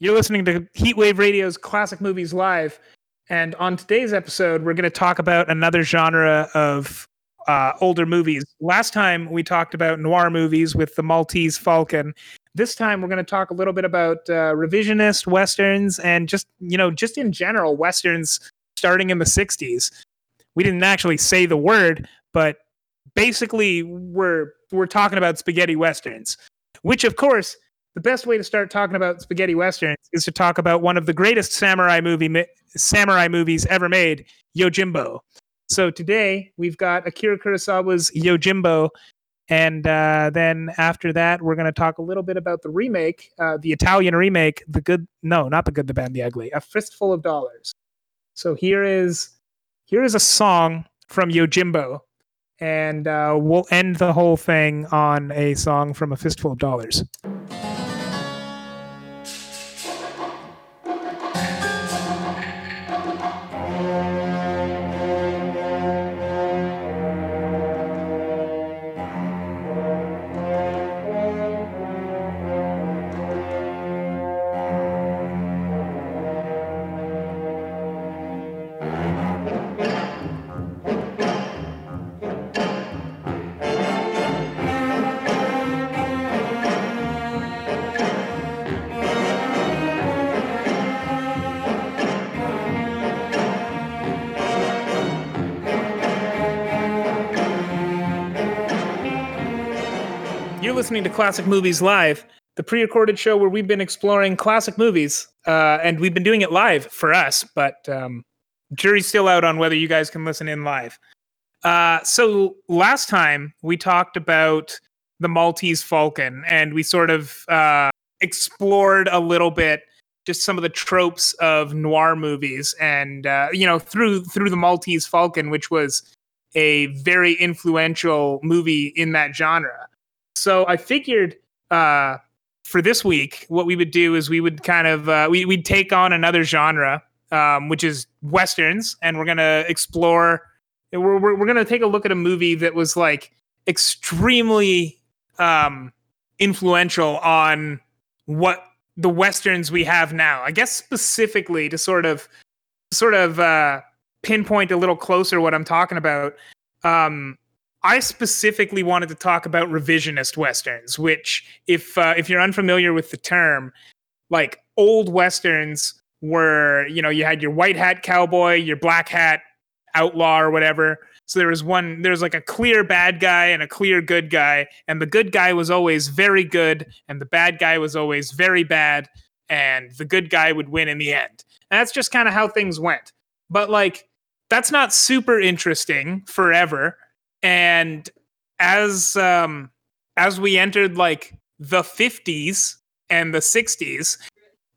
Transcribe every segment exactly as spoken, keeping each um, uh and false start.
You're listening to Heatwave Radio's Classic Movies Live, and on today's episode, we're going to talk about another genre of uh, older movies. Last time, we talked about noir movies with the Maltese Falcon. This time, we're going to talk a little bit about uh, revisionist Westerns and just, you know, just in general, Westerns starting in the sixties. We didn't actually say the word, but basically, we're we're talking about spaghetti Westerns, which, of course... The best way to start talking about spaghetti Westerns is to talk about one of the greatest samurai movie samurai movies ever made, Yojimbo. So today we've got Akira Kurosawa's Yojimbo, and uh, then after that we're going to talk a little bit about the remake, uh, the Italian remake, The Good, no, not The Good, The Bad, and The Ugly, A Fistful of Dollars. So here is here is a song from Yojimbo, and uh, we'll end the whole thing on a song from A Fistful of Dollars. Listening to Classic Movies Live, the pre-recorded show where we've been exploring classic movies, uh, and we've been doing it live for us, but um, jury's still out on whether you guys can listen in live. Uh, so last time we talked about the Maltese Falcon, and we sort of uh, explored a little bit just some of the tropes of noir movies, and uh, you know, through through the Maltese Falcon, which was a very influential movie in that genre. So I figured uh, for this week, what we would do is we would kind of, uh, we, we'd take on another genre, um, which is Westerns. And we're going to explore, we're, we're, we're going to take a look at a movie that was like extremely um, influential on what the Westerns we have now. I guess specifically to sort of, sort of uh, pinpoint a little closer what I'm talking about. Um I specifically wanted to talk about revisionist Westerns, which if uh, if you're unfamiliar with the term, like old Westerns were, you know, you had your white hat cowboy, your black hat outlaw or whatever. So there was one, there's like a clear bad guy and a clear good guy. And the good guy was always very good. And the bad guy was always very bad. And the good guy would win in the end. And that's just kind of how things went. But like, that's not super interesting forever. And as um, as we entered like the fifties and the sixties,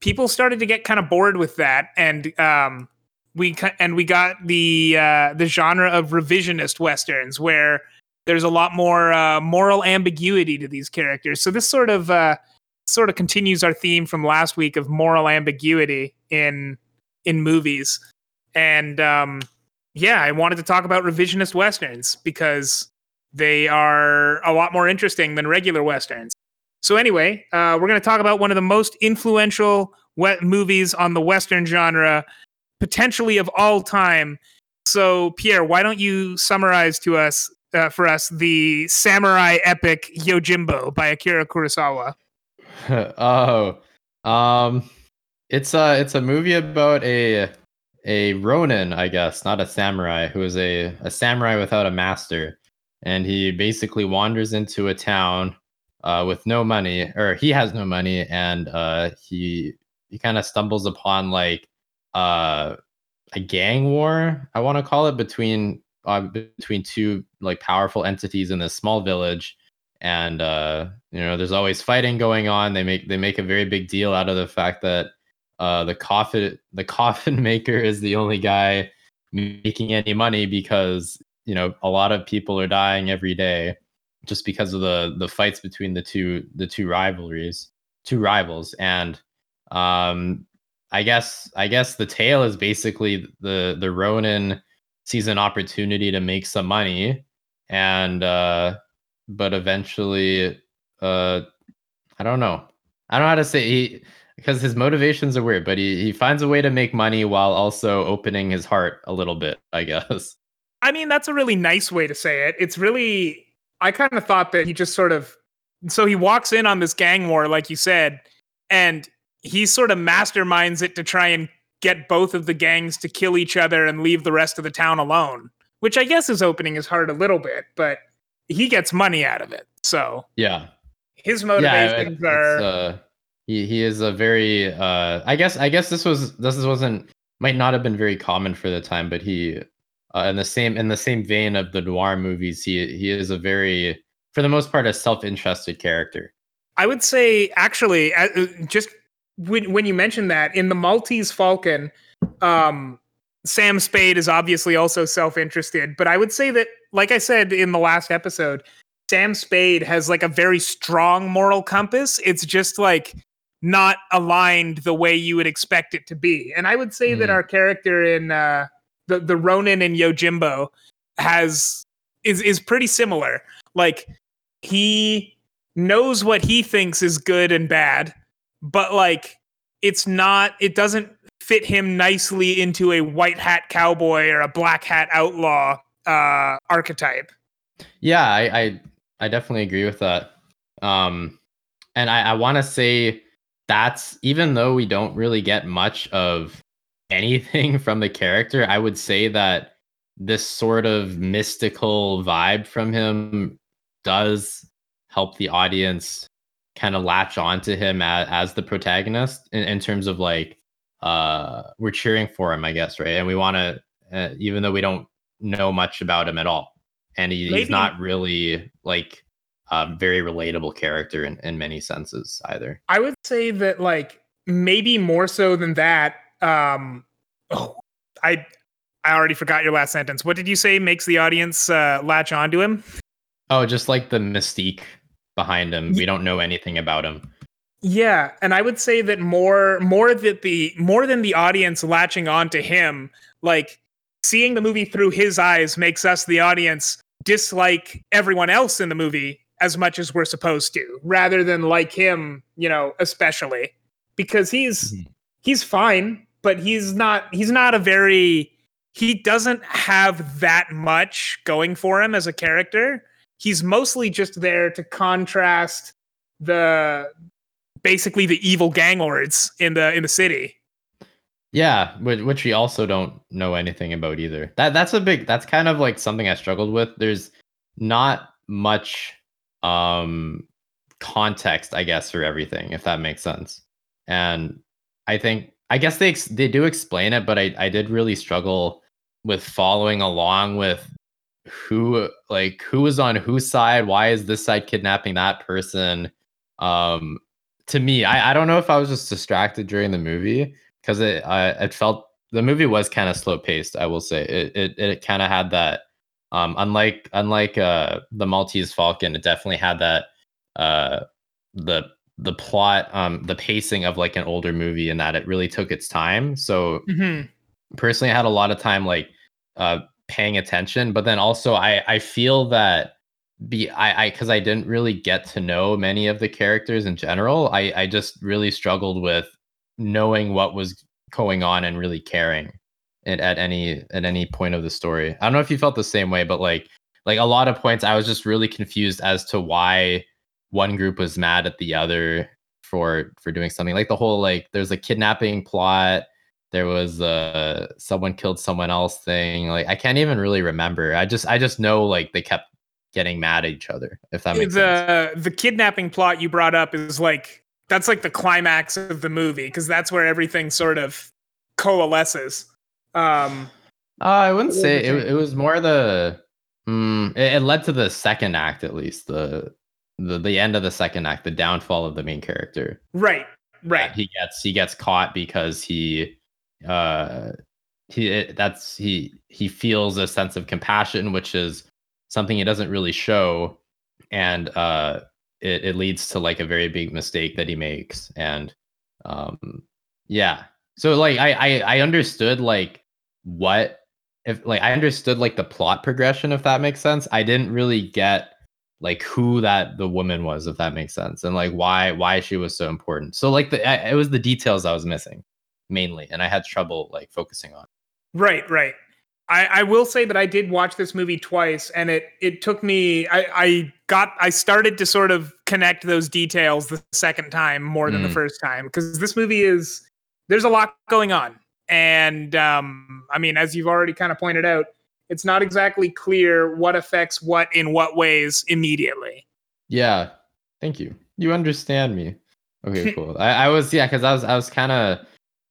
people started to get kind of bored with that, and um, we and we got the uh, the genre of revisionist Westerns, where there's a lot more uh, moral ambiguity to these characters. So this sort of uh, sort of continues our theme from last week of moral ambiguity in in movies, and. Um, Yeah, I wanted to talk about revisionist Westerns because they are a lot more interesting than regular Westerns. So anyway, uh, we're going to talk about one of the most influential wet movies on the Western genre, potentially of all time. So Pierre, why don't you summarize to us, uh, for us, the samurai epic Yojimbo by Akira Kurosawa? oh, um, it's a it's a movie about a. a ronin, I guess, not a samurai, who is a, a samurai without a master. And he basically wanders into a town uh, with no money, or he has no money, and uh, he he kind of stumbles upon like uh, a gang war, I want to call it, between uh, between two like powerful entities in this small village. And uh, you know, there's always fighting going on. They make they make a very big deal out of the fact that Uh, the coffin, the coffin maker is the only guy making any money because, you know, a lot of people are dying every day just because of the, the fights between the two, the two rivalries, two rivals. And um, I guess, I guess the tale is basically the, the Ronin sees an opportunity to make some money and, uh, but eventually, uh, I don't know. I don't know how to say he, because his motivations are weird, but he, he finds a way to make money while also opening his heart a little bit, I guess. I mean, that's a really nice way to say it. It's really, I kind of thought that he just sort of, so he walks in on this gang war, like you said, and he sort of masterminds it to try and get both of the gangs to kill each other and leave the rest of the town alone, which I guess is opening his heart a little bit, but he gets money out of it. So yeah, his motivations yeah, are, uh, he, he is a very, uh, I guess, I guess this was, this wasn't, might not have been very common for the time, but he, uh, in the same, in the same vein of the noir movies, he, he is a very, for the most part, a self-interested character. I would say actually uh, just, When when you mentioned that in the Maltese Falcon, um, Sam Spade is obviously also self-interested, but I would say that, like I said in the last episode, Sam Spade has like a very strong moral compass. It's just like not aligned the way you would expect it to be. And I would say mm. that our character in uh, the the Ronin in Yojimbo has is is pretty similar. Like he knows what he thinks is good and bad, but like it's not, it doesn't fit him nicely into a white hat cowboy or a black hat outlaw uh, archetype. Yeah, I, I I definitely agree with that. Um, and I, I want to say that's, even though we don't really get much of anything from the character, I would say that this sort of mystical vibe from him does help the audience kind of latch on to him as, as the protagonist in, in terms of like uh we're cheering for him, I guess, right? And we want to uh, even though we don't know much about him at all, and he, he's not really like a very relatable character in, in many senses either. I would say that like maybe more so than that, um oh, I I already forgot your last sentence. What did you say makes the audience uh latch onto him? Oh, just like the mystique behind him. We don't know anything about him. Yeah, and I would say that more more that the more than the audience latching on to him, like seeing the movie through his eyes makes us, the audience, dislike everyone else in the movie as much as we're supposed to, rather than like him, you know, especially because he's mm-hmm. he's fine, but he's not he's not a very he doesn't have that much going for him as a character. He's mostly just there to contrast the basically the evil gang lords in the in the city. Yeah, which we also don't know anything about either. That that's a big that's kind of like something I struggled with. There's not much um, context, I guess, for everything, if that makes sense. And I think I guess they they do explain it, but I I did really struggle with following along with who like who is on whose side, why is this side kidnapping that person. Um to me, i i don't know if I was just distracted during the movie, because it i it felt the movie was kind of slow paced. I will say it it, it kind of had that um unlike unlike uh the Maltese Falcon, it definitely had that uh the the plot um the pacing of like an older movie, in that it really took its time. So mm-hmm. personally I had a lot of time like uh paying attention, but then also I I feel that be I I because I didn't really get to know many of the characters in general. I I just really struggled with knowing what was going on and really caring and at any at any point of the story. I don't know if you felt the same way, but like like a lot of points I was just really confused as to why one group was mad at the other for for doing something. Like the whole like there's a kidnapping plot. There was uh someone killed someone else thing. Like I can't even really remember. I just I just know like they kept getting mad at each other, if that makes the, sense. The kidnapping plot you brought up is like that's like the climax of the movie, because that's where everything sort of coalesces. Um, uh, I wouldn't say it, it was more the um, it, it led to the second act, at least the, the the end of the second act, the downfall of the main character. Right, right. He gets he gets caught because he. uh he it, that's he he feels a sense of compassion, which is something he doesn't really show, and uh it, it leads to like a very big mistake that he makes. And um yeah so like I, I I understood like what if like I understood like the plot progression, if that makes sense. I didn't really get like who that the woman was, if that makes sense, and like why why she was so important. So like the I, it was the details I was missing mainly, and I had trouble like focusing on. Right, right. I, I will say that I did watch this movie twice, and it it took me. I, I got I started to sort of connect those details the second time more than mm. the first time, because this movie is there's a lot going on, and um, I mean, as you've already kind of pointed out, it's not exactly clear what affects what in what ways immediately. Yeah, thank you. You understand me. Okay, cool. I, I was yeah, because I was I was kind of.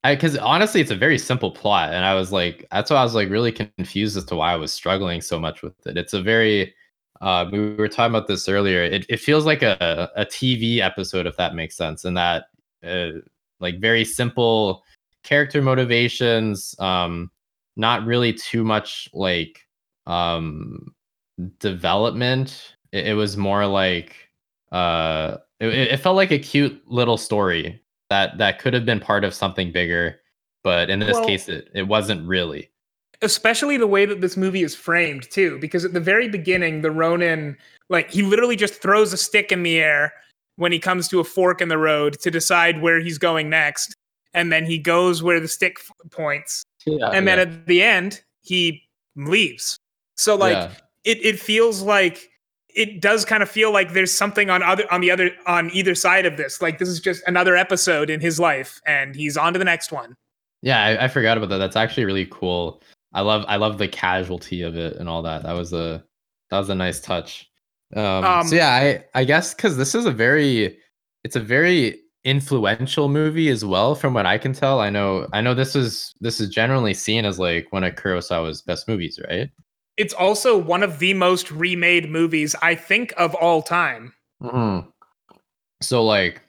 Because honestly, it's a very simple plot, and I was like, that's why I was like really confused as to why I was struggling so much with it. It's a very, uh, we were talking about this earlier. It it feels like a, a T V episode, if that makes sense, and that uh, like very simple character motivations, um, not really too much like um, development. It, it was more like uh, it, it felt like a cute little story. That that could have been part of something bigger, but in this well, case, it, it wasn't really. Especially the way that this movie is framed, too, because at the very beginning, the Ronin, like, he literally just throws a stick in the air when he comes to a fork in the road to decide where he's going next, and then he goes where the stick points, yeah, and yeah. then at the end, he leaves. So, like, yeah. it, it feels like... It does kind of feel like there's something on other on the other on either side of this. Like this is just another episode in his life, and he's on to the next one. Yeah, I, I forgot about that. That's actually really cool. I love I love the casualty of it and all that. That was a that was a nice touch. Um, um, so yeah, I I guess because this is a very it's a very influential movie as well, from what I can tell. I know I know this is this is generally seen as like one of Kurosawa's best movies, right? It's also one of the most remade movies, I think, of all time. Mm-hmm. So, like,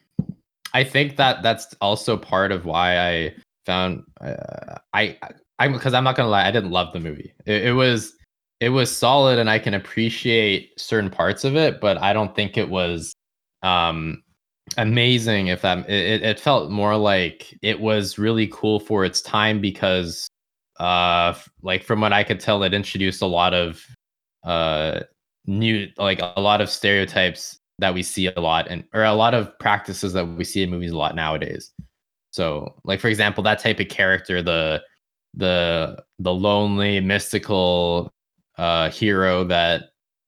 I think that that's also part of why I found uh, I I'm because I'm not gonna lie, I didn't love the movie. It, it was it was solid, and I can appreciate certain parts of it, but I don't think it was um, amazing. If that it, it felt more like it was really cool for its time because. Uh, like from what I could tell, it introduced a lot of uh new, like a lot of stereotypes that we see a lot, and or a lot of practices that we see in movies a lot nowadays. So, like for example, that type of character, the the the lonely, mystical uh hero that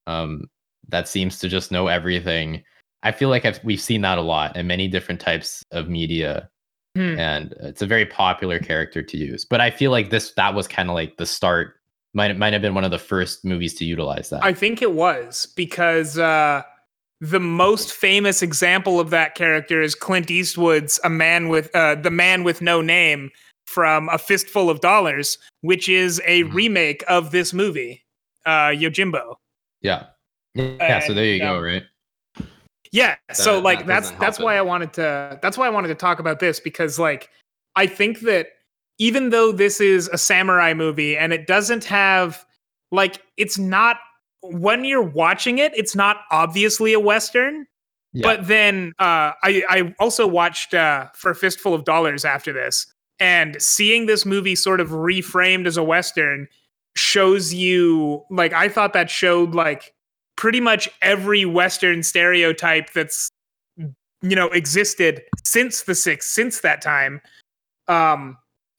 um that seems to just know everything. I feel like I've, we've seen that a lot in many different types of media. Hmm. And it's a very popular character to use, but I feel like this that was kind of like the start. Might might have been one of the first movies to utilize that. I think it was because uh, the most famous example of that character is Clint Eastwood's "A Man with uh, the Man with No Name" from A Fistful of Dollars, which is a mm-hmm. remake of this movie, uh, Yojimbo. Yeah, yeah. And, so there you um, go, right? Yeah, so like that's that's why I wanted to that's why I wanted to talk about this, because like I think that even though this is a samurai movie and it doesn't have like it's not when you're watching it, it's not obviously a Western. Yeah. But then uh, I I also watched uh, For a Fistful of Dollars after this, and seeing this movie sort of reframed as a Western shows you like I thought that showed like. Pretty much every Western stereotype that's, you know, existed since the sixth, since that time. Um,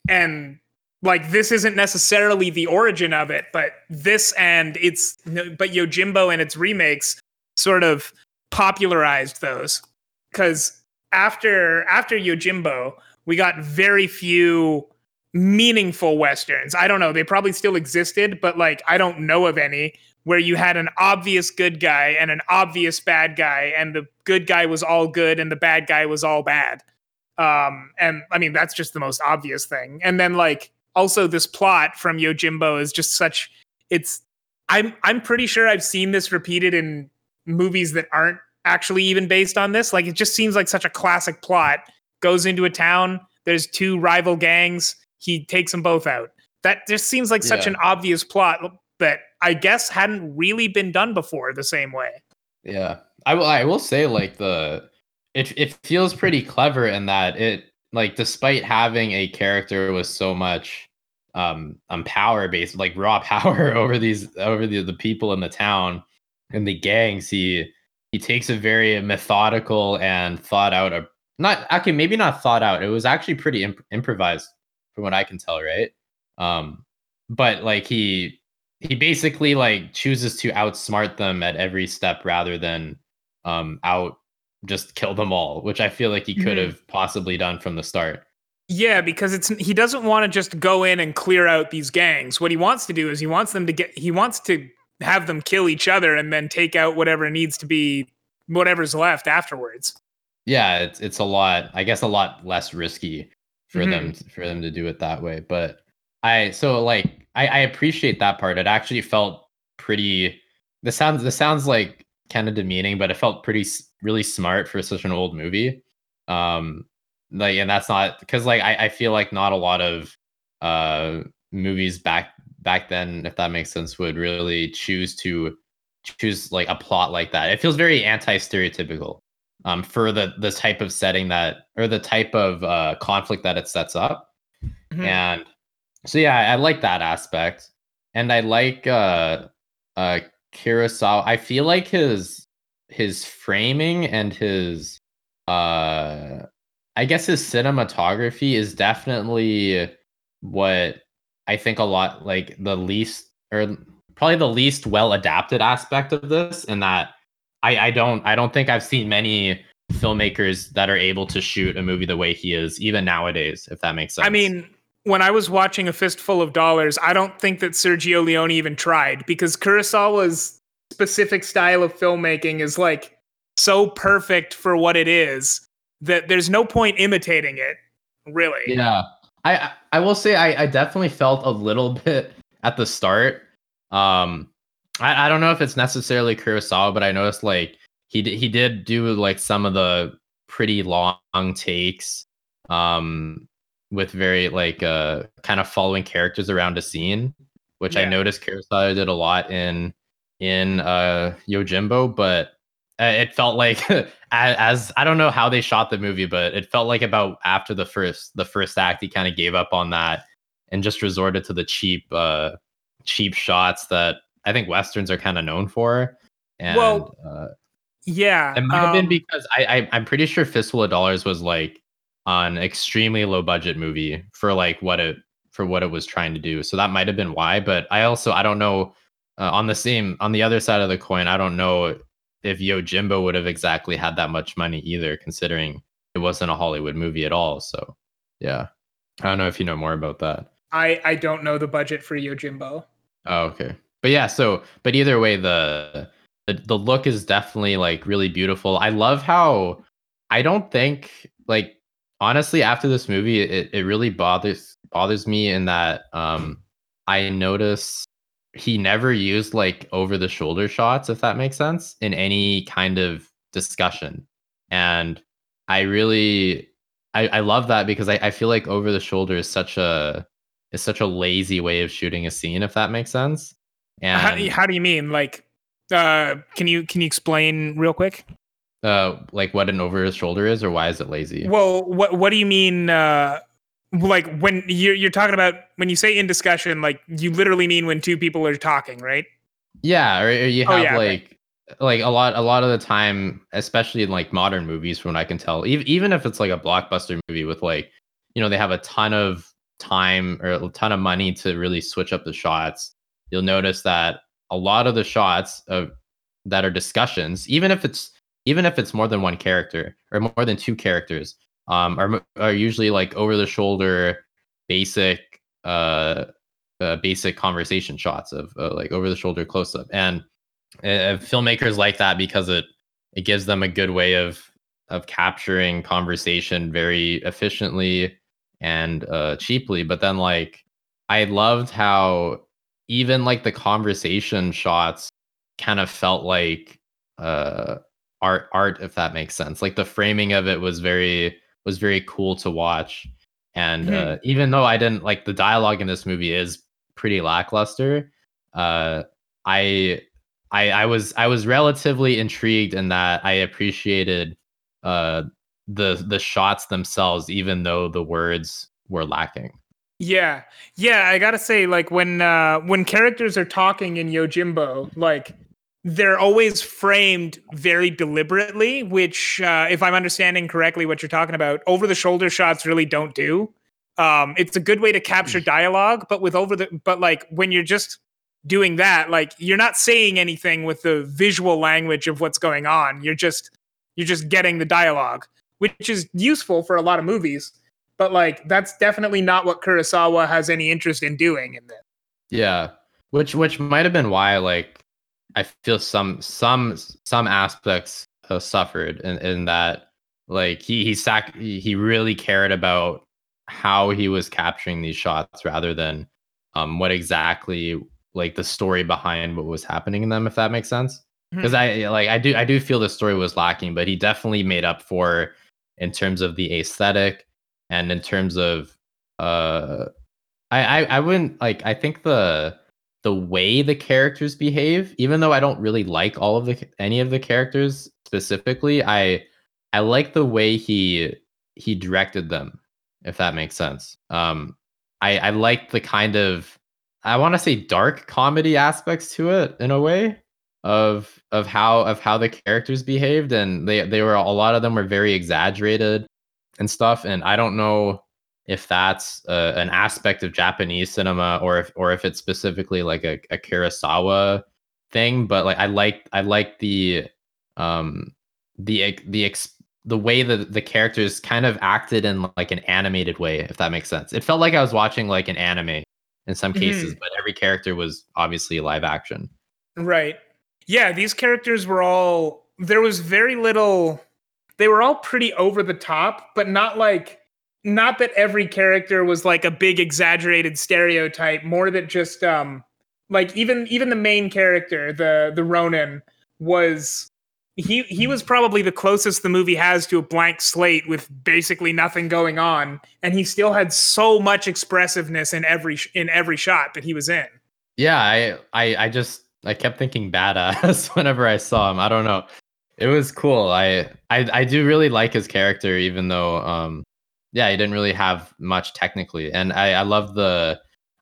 and like, this isn't necessarily the origin of it, but this and it's, but Yojimbo and its remakes sort of popularized those. Cause after, after Yojimbo, we got very few meaningful Westerns. I don't know. They probably still existed, but like, I don't know of any. Where you had an obvious good guy and an obvious bad guy, and the good guy was all good and the bad guy was all bad. Um, and I mean, that's just the most obvious thing. And then like, also this plot from Yojimbo is just such, it's, I'm, I'm pretty sure I've seen this repeated in movies that aren't actually even based on this. Like, it just seems like such a classic plot. Goes into a town. There's two rival gangs. He takes them both out. That just seems like yeah. such an obvious plot that, I guess hadn't really been done before the same way. Yeah, I will. I will say like the it it feels pretty clever in that it like despite having a character with so much um, um power based like raw power over these over the, the people in the town, in the gangs, he he takes a very methodical and thought out, a, not okay, maybe not thought out. It was actually pretty imp- improvised, from what I can tell, right? Um, but like he he basically like chooses to outsmart them at every step rather than um out just kill them all, which I feel like he could have mm-hmm. possibly done from the start. Yeah, because it's he doesn't want to just go in and clear out these gangs. What he wants to do is he wants them to get he wants to have them kill each other and then take out whatever needs to be whatever's left afterwards. Yeah, it's it's a lot, I guess a lot less risky for mm-hmm. them for them to do it that way. But I so like I, I appreciate that part. It actually felt pretty this sounds this sounds like kind of demeaning, but it felt pretty really smart for such an old movie. Um Like, and that's not because, like, I, I feel like not a lot of uh movies back back then, if that makes sense, would really choose to choose like a plot like that. It feels very anti-stereotypical um for the the type of setting that or the type of uh conflict that it sets up. Mm-hmm. And so, yeah, I like that aspect, and I like uh uh Kurosawa. I feel like his his framing and his uh. I guess his cinematography is definitely what I think a lot like the least or probably the least well adapted aspect of this, in that I, I don't I don't think I've seen many filmmakers that are able to shoot a movie the way he is, even nowadays, if that makes sense. I mean, when I was watching A Fistful of Dollars, I don't think that Sergio Leone even tried, because Kurosawa's specific style of filmmaking is like so perfect for what it is that there's no point imitating it, really. Yeah, I I will say I, I definitely felt a little bit at the start. Um, I, I don't know if it's necessarily Kurosawa, but I noticed like he he did do like some of the pretty long takes, um, with very like uh kind of following characters around a scene, which yeah. I noticed Kurosawa did a lot in in uh Yojimbo, but. It felt like, as I don't know how they shot the movie, but it felt like about after the first the first act, he kind of gave up on that and just resorted to the cheap uh, cheap shots that I think Westerns are kind of known for. And, well, uh, yeah, it might have um, been because I, I I'm pretty sure Fistful of Dollars was like an extremely low budget movie for like what it for what it was trying to do. So that might have been why. But I also I don't know uh, on the same on the other side of the coin, I don't know if Yojimbo would have exactly had that much money either, considering it wasn't a Hollywood movie at all. So, yeah. I don't know if you know more about that. I, I don't know the budget for Yojimbo. Oh, okay. But yeah, so, but either way, the, the the look is definitely, like, really beautiful. I love how, I don't think, like, honestly, after this movie, it, it really bothers bothers me in that um, I notice he never used like over the shoulder shots, if that makes sense, in any kind of discussion. And I really, I, I love that, because I, I feel like over the shoulder is such a, is such a lazy way of shooting a scene, if that makes sense. And how do you, how do you mean? Like, uh, can you, can you explain real quick? Uh, like what an over the shoulder is, or why is it lazy? Well, what, what do you mean? Uh, Like when you're, you're talking about, when you say in discussion, like you literally mean when two people are talking, right? Yeah. Or, or you have oh, yeah, like, okay. like a lot, a lot of the time, especially in like modern movies, from what I can tell, even, even if it's like a blockbuster movie with like, you know, they have a ton of time or a ton of money to really switch up the shots. You'll notice that a lot of the shots of that are discussions, even if it's, even if it's more than one character or more than two characters, Um, are are usually like over the shoulder, basic, uh, uh, basic conversation shots of uh, like over the shoulder close up, and uh, filmmakers like that because it it gives them a good way of of capturing conversation very efficiently and uh, cheaply. But then like I loved how even like the conversation shots kind of felt like uh, art art, if that makes sense. Like the framing of it was very. was very cool to watch, and mm-hmm. uh, even though I didn't like the dialogue in this movie is pretty lackluster, uh, I, I I was I was relatively intrigued in that I appreciated uh, the the shots themselves, even though the words were lacking. Yeah, yeah, I gotta say, like when uh, when characters are talking in Yojimbo, like they're always framed very deliberately, which, uh, if I'm understanding correctly what you're talking about, over-the-shoulder shots really don't do. Um, it's a good way to capture dialogue, but with over the, but like when you're just doing that, like you're not saying anything with the visual language of what's going on. You're just, you're just getting the dialogue, which is useful for a lot of movies, but like, that's definitely not what Kurosawa has any interest in doing in this. Yeah. Which, which might've been why, like, I feel some, some, some aspects have suffered in, in that, like he, he sac- he really cared about how he was capturing these shots rather than um, what exactly like the story behind what was happening in them, if that makes sense. Because I like I do I do feel the story was lacking, but he definitely made up for in terms of the aesthetic and in terms of uh, I, I I wouldn't like I think the the way the characters behave, even though I don't really like all of the any of the characters specifically, I I like the way he he directed them. If that makes sense. Um, I, I like the kind of, I want to say dark comedy aspects to it in a way of, of how, of how the characters behaved. And they, they were, a lot of them were very exaggerated and stuff. And I don't know if that's uh, an aspect of Japanese cinema or if, or if it's specifically like a, a Kurosawa thing, but like, I like, I like the, um, the, the, ex- the way that the characters kind of acted in like an animated way, if that makes sense. It felt like I was watching like an anime in some mm-hmm. cases, but every character was obviously live action. Right. Yeah. These characters were all, there was very little, they were all pretty over the top, but not like, not that every character was like a big exaggerated stereotype, more that just um, like even, even the main character, the, the Ronin was, He he was probably the closest the movie has to a blank slate with basically nothing going on, and he still had so much expressiveness in every in every shot that he was in. Yeah, I I, I just I kept thinking badass whenever I saw him. I don't know, it was cool. I, I I do really like his character, even though um yeah he didn't really have much technically, and I I love the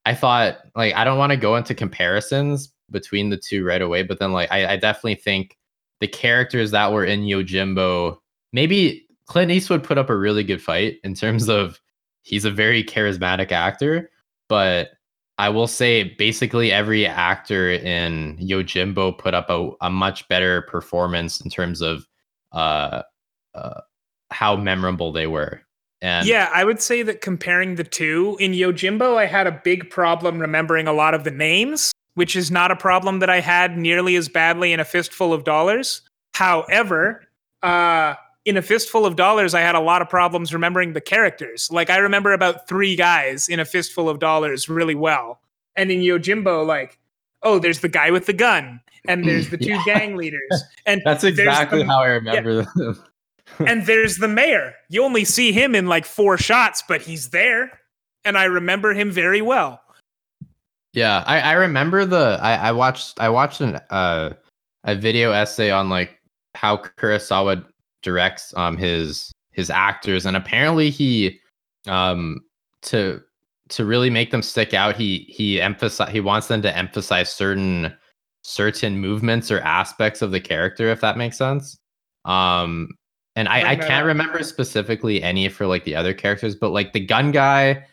I thought like I don't want to go into comparisons between the two right away, but then like I, I definitely think. The characters that were in Yojimbo, maybe Clint Eastwood put up a really good fight in terms of he's a very charismatic actor, but I will say basically every actor in Yojimbo put up a, a much better performance in terms of uh, uh, how memorable they were. And yeah, I would say that comparing the two, in Yojimbo, I had a big problem remembering a lot of the names, which is not a problem that I had nearly as badly in A Fistful of Dollars. However, uh, in A Fistful of Dollars, I had a lot of problems remembering the characters. Like, I remember about three guys in A Fistful of Dollars really well. And in Yojimbo, like, oh, there's the guy with the gun. And there's the two yeah. gang leaders. And that's exactly the, how I remember yeah. them. And there's the mayor. You only see him in, like, four shots, but he's there. And I remember him very well. Yeah, I, I remember the I, I watched I watched an uh, a video essay on like how Kurosawa directs um his his actors, and apparently he um to to really make them stick out he he emphasize he wants them to emphasize certain certain movements or aspects of the character, if that makes sense. Um, and I, I can't remember specifically any for like the other characters, but like the gun guy,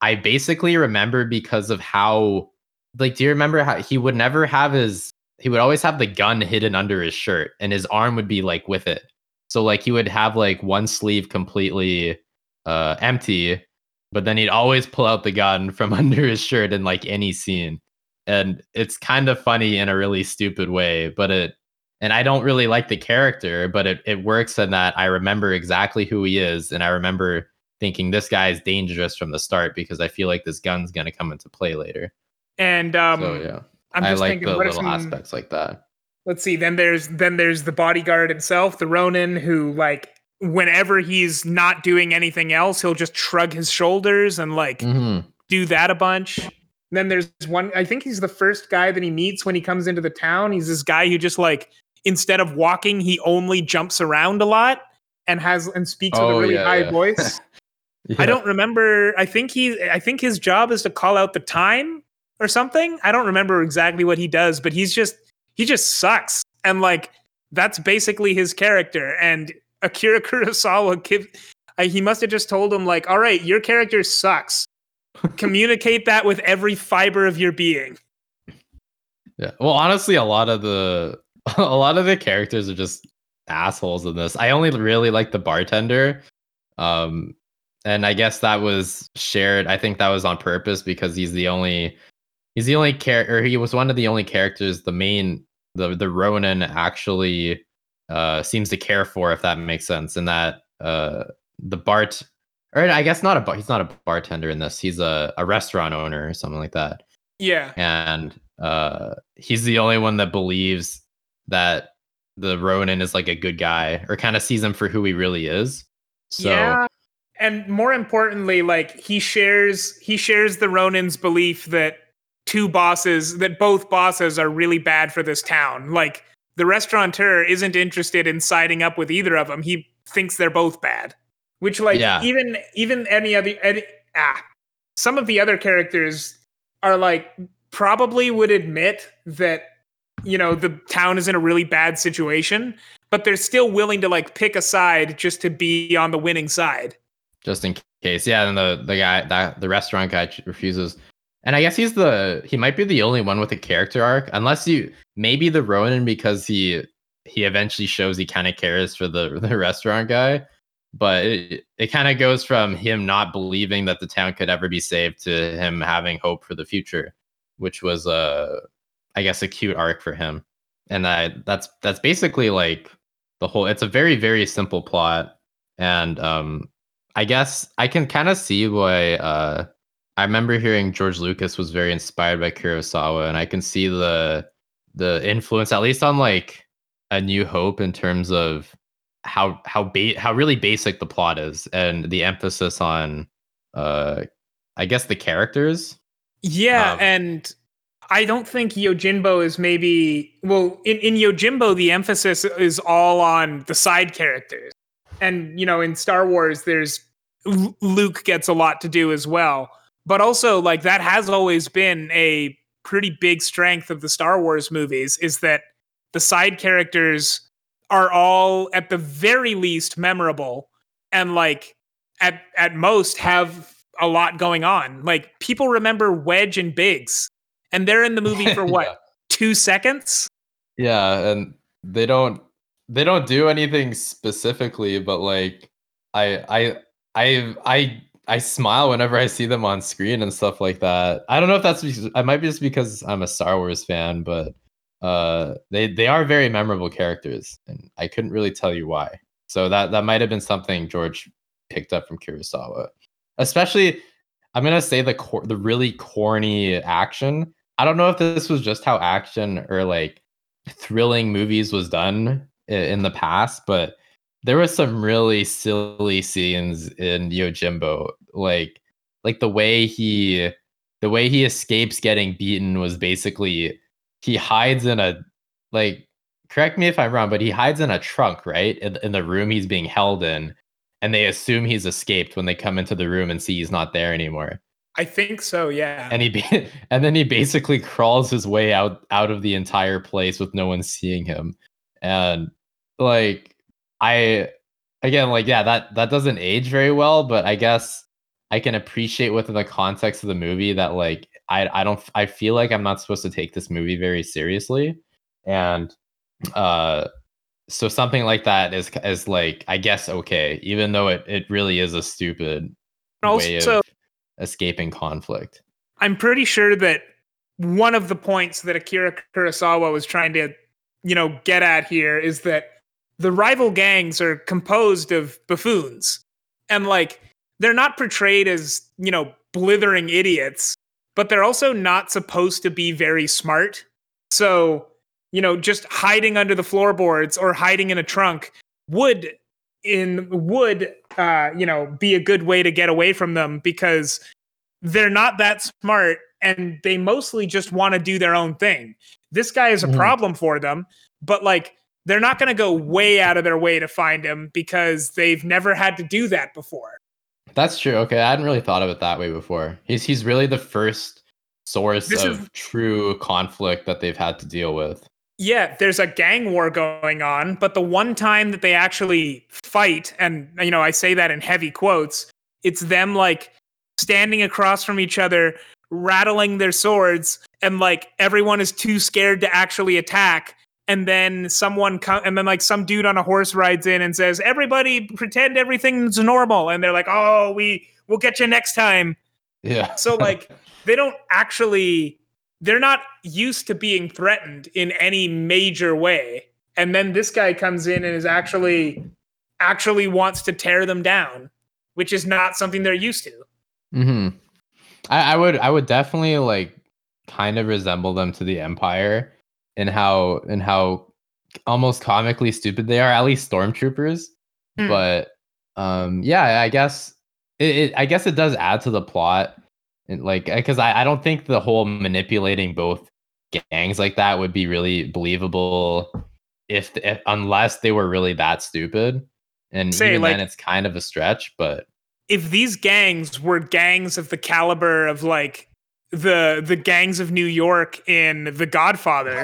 I basically remember because of how. Like, do you remember how he would never have his, he would always have the gun hidden under his shirt and his arm would be like with it. So like he would have like one sleeve completely uh, empty, but then he'd always pull out the gun from under his shirt in like any scene. And it's kind of funny in a really stupid way, but it, and I don't really like the character, but it, it works in that I remember exactly who he is. And I remember thinking this guy is dangerous from the start because I feel like this gun's going to come into play later. And um so, yeah. I'm just I like thinking the what little some, aspects like that. Let's see. Then there's then there's the bodyguard himself, the Ronin, who like whenever he's not doing anything else, he'll just shrug his shoulders and like mm-hmm. do that a bunch. And then there's one. I think he's the first guy that he meets when he comes into the town. He's this guy who just like instead of walking, he only jumps around a lot and has and speaks oh, with a really yeah, high yeah. voice. yeah. I don't remember. I think he. I think his job is to call out the time. Or something. I don't remember exactly what he does, but he's just he just sucks. And like, that's basically his character. And Akira Kurosawa, give, uh, he must have just told him like, all right, your character sucks. Communicate that with every fiber of your being. Yeah. Well, honestly, a lot of the a lot of the characters are just assholes in this. I only really like the bartender. Um, and I guess that was shared. I think that was on purpose because he's the only he's the only character. He was one of the only characters the main the the Ronin actually uh seems to care for, if that makes sense. And that uh the Bart or I guess not a bar, he's not a bartender in this. He's a, a restaurant owner or something like that. Yeah. And uh he's the only one that believes that the Ronin is like a good guy, or kind of sees him for who he really is. So yeah. And more importantly, like he shares he shares the Ronin's belief that two bosses that both bosses are really bad for this town. Like the restaurateur isn't interested in siding up with either of them. He thinks they're both bad. Which like yeah. even even any other any, ah some of the other characters are like probably would admit that, you know, the town is in a really bad situation, but they're still willing to like pick a side just to be on the winning side. Just in case. Yeah. And the, the guy, that the restaurant guy refuses. And I guess he's the, he might be the only one with a character arc, unless you, maybe the Ronin, because he, he eventually shows he kind of cares for the, the restaurant guy, but it, it kind of goes from him not believing that the town could ever be saved to him having hope for the future, which was, uh, I guess, a cute arc for him. And that that's, that's basically like the whole, it's a very, very simple plot. And, um, I guess I can kind of see why uh, I remember hearing George Lucas was very inspired by Kurosawa, and I can see the the influence, at least on like A New Hope, in terms of how how ba- how really basic the plot is and the emphasis on uh, I guess the characters. Yeah, um, and I don't think Yojimbo is maybe well in, in Yojimbo the emphasis is all on the side characters. And, you know, in Star Wars, there's Luke gets a lot to do as well. But also, like, that has always been a pretty big strength of the Star Wars movies, is that the side characters are all, at the very least, memorable. And, like, at, at most, have a lot going on. Like, people remember Wedge and Biggs. And they're in the movie for, what, yeah. two seconds? Yeah, and they don't... They don't do anything specifically, but like I I I I I smile whenever I see them on screen and stuff like that. I don't know if that's because, I might be just because I'm a Star Wars fan, but uh, they they are very memorable characters, and I couldn't really tell you why. So that that might have been something George picked up from Kurosawa. Especially, I'm gonna say the cor- the really corny action. I don't know if this was just how action or like thrilling movies was done in the past, but there were some really silly scenes in Yojimbo, like like the way he the way he escapes getting beaten was basically he hides in a, like, correct me if I'm wrong, but he hides in a trunk, right, in, in the room he's being held in, and they assume he's escaped when they come into the room and see he's not there anymore. I think so, yeah. And he and then he basically crawls his way out out of the entire place with no one seeing him. And like I again like yeah that that doesn't age very well, but I guess I can appreciate within the context of the movie that like I I don't I feel like I'm not supposed to take this movie very seriously, and uh so something like that is is like I guess okay, even though it, it really is a stupid also, way of escaping conflict. I'm pretty sure that one of the points that Akira Kurosawa was trying to, you know, get at here is that the rival gangs are composed of buffoons, and like they're not portrayed as, you know, blithering idiots, but they're also not supposed to be very smart. So, you know, just hiding under the floorboards or hiding in a trunk would in would, uh, you know, be a good way to get away from them, because they're not that smart and they mostly just want to do their own thing. This guy is a problem for them, but like they're not going to go way out of their way to find him because they've never had to do that before. That's true. Okay, I hadn't really thought of it that way before. He's he's really the first source this of is, true conflict that they've had to deal with. yeah, there's a gang war going on, but the one time that they actually fight, and, you know, I say that in heavy quotes, it's them, like, standing across from each other, rattling their swords, and, like, everyone is too scared to actually attack. And then someone, co- and then like some dude on a horse rides in and says, "Everybody pretend everything's normal." And they're like, "Oh, we we'll get you next time." Yeah. So like, they don't actually, they're not used to being threatened in any major way. And then this guy comes in and is actually, actually wants to tear them down, which is not something they're used to. Hmm. I, I would, I would definitely like kind of resemble them to the Empire. And how and how almost comically stupid they are, at least stormtroopers. Mm. But um, yeah, I guess it, it. I guess it does add to the plot, and like because I, I don't think the whole manipulating both gangs like that would be really believable if, if unless they were really that stupid. And Say, even like, then, it's kind of a stretch. But if these gangs were gangs of the caliber of like. the the gangs of New York in The Godfather,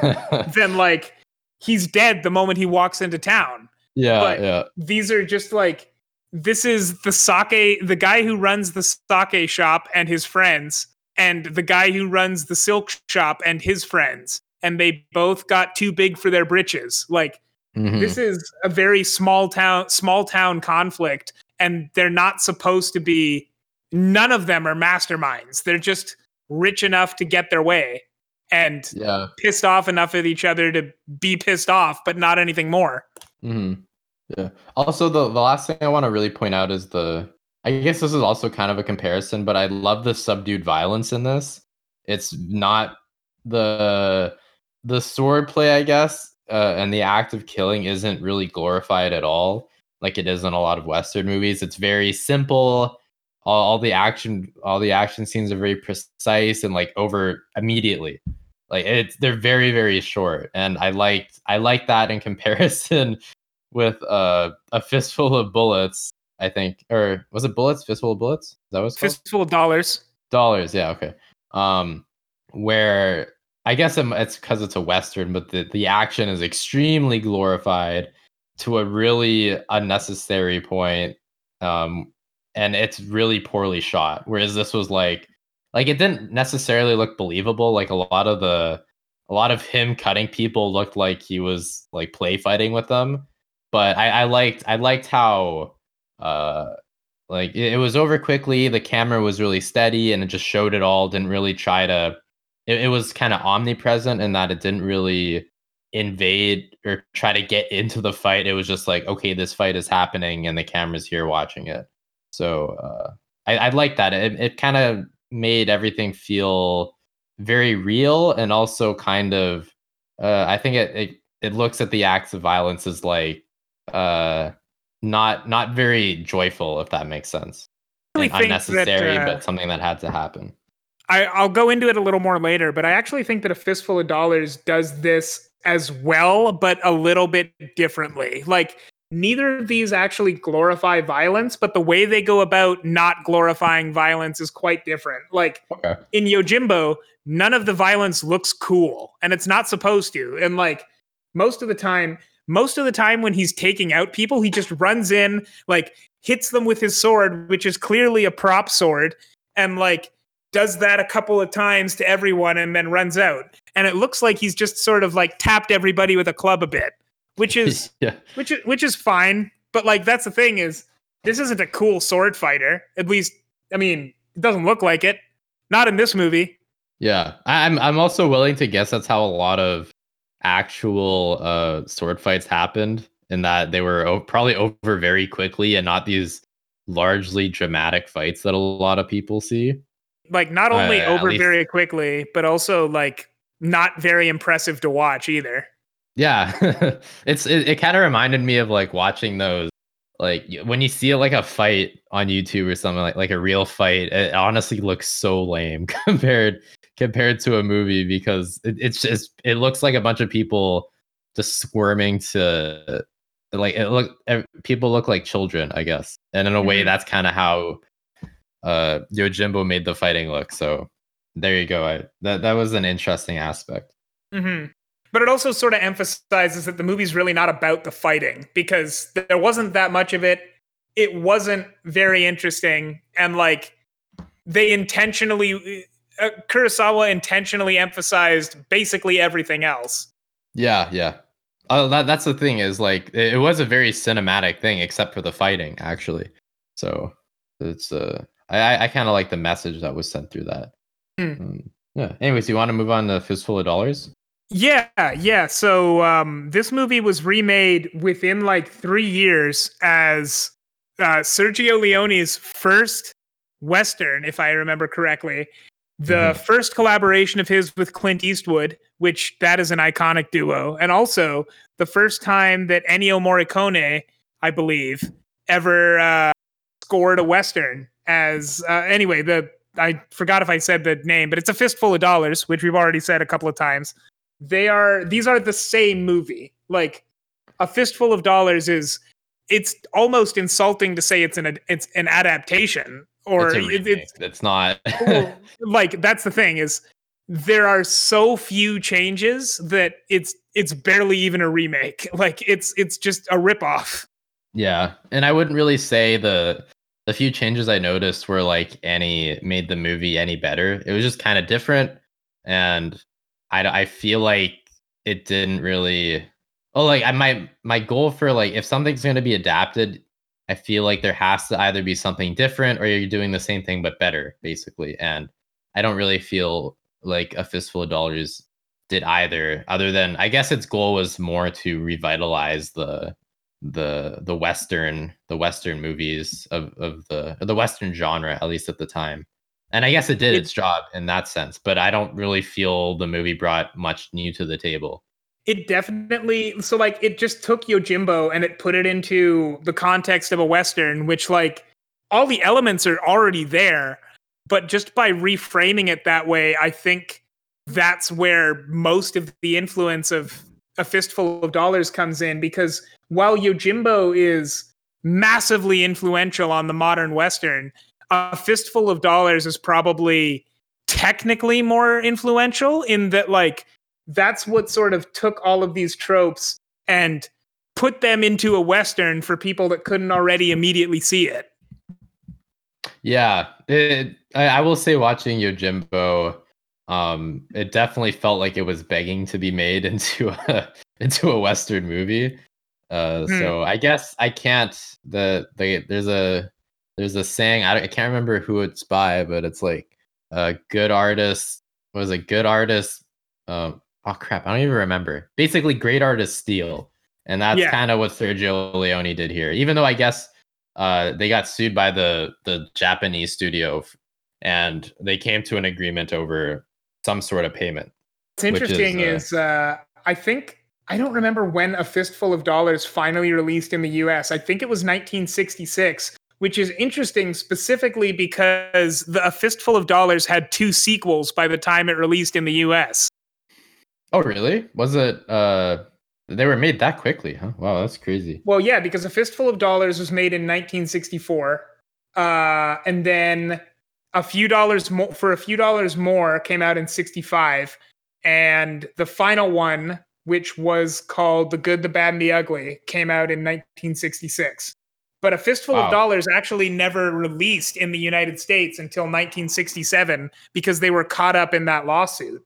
then like he's dead the moment he walks into town. Yeah, but yeah. These are just like, this is the sake, the guy who runs the sake shop and his friends, and the guy who runs the silk shop and his friends, and they both got too big for their britches. Like mm-hmm. This is a very small town, small town conflict, and they're not supposed to be. None of them are masterminds. They're just rich enough to get their way and yeah. pissed off enough at each other to be pissed off, but not anything more. Mm-hmm. Yeah. Also, the, the last thing I want to really point out is the, I guess this is also kind of a comparison, but I love the subdued violence in this. It's not the, the sword play, I guess, uh, and the act of killing isn't really glorified at all. Like it is in a lot of Western movies. It's very simple. All, all the action, all the action scenes are very precise and like over immediately. Like it's, they're very, very short. And I liked, I liked that in comparison with uh, A Fistful of Bullets, I think, or was it Bullets? Fistful of Bullets? Is that what it's called? Fistful of Dollars. Dollars. Yeah. Okay. Um, where I guess it's because it's a Western, but the, the action is extremely glorified to a really unnecessary point. Um, And it's really poorly shot. Whereas this was like, like it didn't necessarily look believable. Like a lot of the, a lot of him cutting people looked like he was like play fighting with them. But I, I liked, I liked how, uh, like it, it was over quickly. The camera was really steady and it just showed it all. Didn't really try to, it, it was kind of omnipresent in that it didn't really invade or try to get into the fight. It was just like, okay, this fight is happening and the camera's here watching it. So uh, I, I like that. It, it kind of made everything feel very real, and also kind of, uh, I think it, it it looks at the acts of violence as like uh, not not very joyful, if that makes sense. I really unnecessary, that, uh, but something that had to happen. I, I'll go into it a little more later, but I actually think that A Fistful of Dollars does this as well, but a little bit differently. Like. Neither of these actually glorify violence, but the way they go about not glorifying violence is quite different. Like okay. In Yojimbo, none of the violence looks cool, and it's not supposed to. And like most of the time, most of the time when he's taking out people, he just runs in, like hits them with his sword, which is clearly a prop sword, and like does that a couple of times to everyone and then runs out. And it looks like he's just sort of like tapped everybody with a club a bit. Which is, yeah. which is, which is fine. But like, that's the thing is, this isn't a cool sword fighter. At least, I mean, it doesn't look like it. Not in this movie. Yeah. I'm, I'm also willing to guess that's how a lot of actual uh, sword fights happened, in that they were o- probably over very quickly and not these largely dramatic fights that a lot of people see. Like not only uh, over least... very quickly, but also like not very impressive to watch either. Yeah, it's it, it kind of reminded me of like watching those, like when you see like a fight on YouTube or something, like like a real fight. It honestly looks so lame compared compared to a movie, because it, it's just it looks like a bunch of people just squirming to like it look people look like children, I guess. And in a way, that's kind of how uh, Yojimbo made the fighting look. So there you go. I, that that was an interesting aspect. Mm-hmm. But it also sort of emphasizes that the movie's really not about the fighting, because there wasn't that much of it. It wasn't very interesting. And like they intentionally, uh, Kurosawa intentionally emphasized basically everything else. Yeah, yeah. Oh, that, that's the thing is like, it, it was a very cinematic thing except for the fighting actually. So it's, uh, I, I kind of like the message that was sent through that. Mm. Um, yeah. Anyways, you want to move on to Fistful of Dollars? Yeah, yeah. So um, this movie was remade within like three years as uh, Sergio Leone's first Western, if I remember correctly. The mm-hmm. first collaboration of his with Clint Eastwood, which that is an iconic duo. And also the first time that Ennio Morricone, I believe, ever uh, scored a Western as... Uh, anyway, the I forgot if I said the name, but it's A Fistful of Dollars, which we've already said a couple of times. They are, these are the same movie. Like A Fistful of Dollars is, it's almost insulting to say it's an, it's an adaptation or it's, it's, it's not like, that's the thing is there are so few changes that it's, it's barely even a remake. Like it's, it's just a ripoff. Yeah. And I wouldn't really say the, the few changes I noticed were like any made the movie any better. It was just kind of different. And I, I feel like it didn't really. Oh, like I my my goal for like if something's going to be adapted, I feel like there has to either be something different or you're doing the same thing but better, basically. And I don't really feel like A Fistful of Dollars did either. Other than I guess its goal was more to revitalize the the the Western the Western movies of of the the Western genre, at least at the time. And I guess it did its job in that sense, but I don't really feel the movie brought much new to the table. It definitely, so like it just took Yojimbo and it put it into the context of a Western, which like all the elements are already there, but just by reframing it that way, I think that's where most of the influence of A Fistful of Dollars comes in, because while Yojimbo is massively influential on the modern Western, A Fistful of Dollars is probably technically more influential in that, like, that's what sort of took all of these tropes and put them into a Western for people that couldn't already immediately see it. Yeah, it, I, I will say watching Yojimbo, um, it definitely felt like it was begging to be made into a, into a Western movie. Uh, hmm. So I guess I can't, the, the there's a... There's a saying, I, I can't remember who it's by, but it's like a uh, good artist was a good artist. Uh, oh, crap. I don't even remember. Basically, great artists steal. And that's yeah. kind of what Sergio Leone did here, even though I guess uh, they got sued by the, the Japanese studio and they came to an agreement over some sort of payment. What's interesting is, is uh, I think I don't remember when A Fistful of Dollars finally released in the U S. I think it was nineteen sixty-six. Which is interesting specifically because the A Fistful of Dollars had two sequels by the time it released in the U S. Oh, really? Was it, uh, they were made that quickly, huh? Wow, that's crazy. Well, yeah, because A Fistful of Dollars was made in nineteen sixty-four. Uh, and then a few dollars more for a few dollars more came out in sixty-five. And the final one, which was called The Good, The Bad, and The Ugly, came out in nineteen sixty-six. But A Fistful wow. of Dollars actually never released in the United States until nineteen sixty-seven because they were caught up in that lawsuit.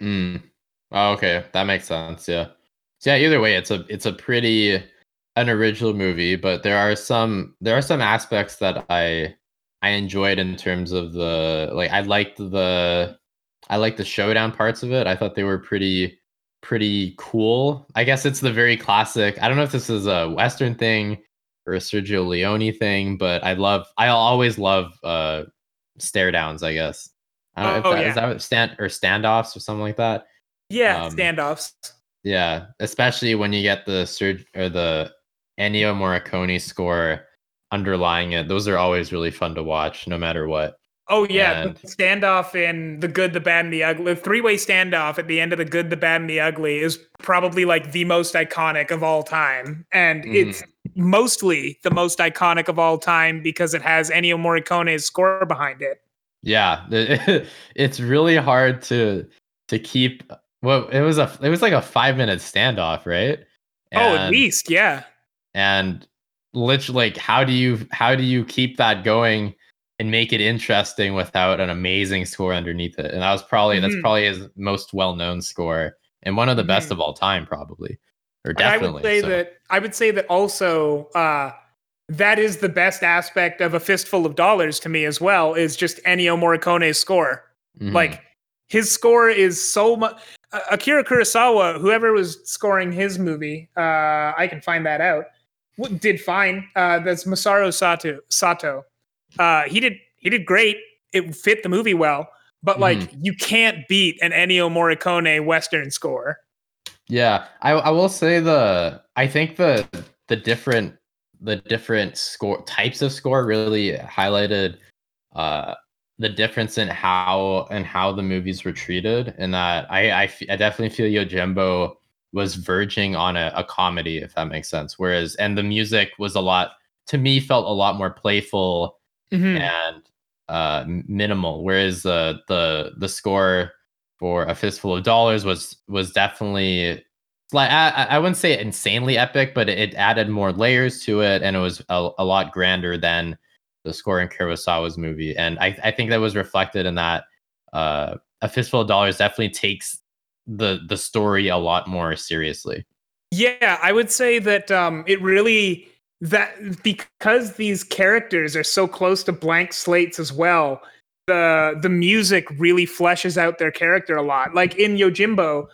Mm. Oh, okay. That makes sense. Yeah. So yeah, either way, it's a it's a pretty unoriginal movie, but there are some there are some aspects that I I enjoyed in terms of the like I liked the I liked the showdown parts of it. I thought they were pretty pretty cool. I guess it's the very classic. I don't know if this is a Western thing or a Sergio Leone thing, but I love, I always love uh, stare downs, I guess. I don't oh, know if that, yeah. is that stand or standoffs or something like that. Yeah, um, standoffs. Yeah, especially when you get the Serg- or the Ennio Morricone score underlying it. Those are always really fun to watch, no matter what. Oh yeah, and the standoff in The Good, The Bad, and The Ugly, the three-way standoff at the end of The Good, The Bad, and The Ugly is probably like the most iconic of all time. And mm. it's mostly the most iconic of all time because it has Ennio Morricone's score behind it. Yeah, it's really hard to to keep Well, it was a it was like a five minute standoff, right? And, oh, at least, yeah. And literally, like, how do you how do you keep that going and make it interesting without an amazing score underneath it? And that was probably mm-hmm. that's probably his most well known score and one of the mm-hmm. best of all time, probably, or definitely. I would say so. that I would say that also uh, that is the best aspect of A Fistful of Dollars to me as well, is just Ennio Morricone's score, mm-hmm. like. His score is so much... Uh, Akira Kurosawa, whoever was scoring his movie, uh, I can find that out, w- did fine. Uh, that's Masaru Sato. Sato. Uh, he did He did great. It fit the movie well. But, like, mm. you can't beat an Ennio Morricone Western score. Yeah. I, I will say the... I think the the different the different score types of score really highlighted... Uh, the difference in how and how the movies were treated, and that I, I, I definitely feel Yojimbo was verging on a, a comedy, if that makes sense. Whereas, and the music was a lot, to me, felt a lot more playful mm-hmm. and uh, minimal. Whereas the, the, the score for A Fistful of Dollars was, was definitely like, I, I wouldn't say insanely epic, but it, it added more layers to it. And it was a, a lot grander than the score in Kurosawa's movie, and I, I think that was reflected in that. Uh, A Fistful of Dollars definitely takes the the story a lot more seriously. Yeah, I would say that um, it really that because these characters are so close to blank slates as well. The the music really fleshes out their character a lot. Like in Yojimbo,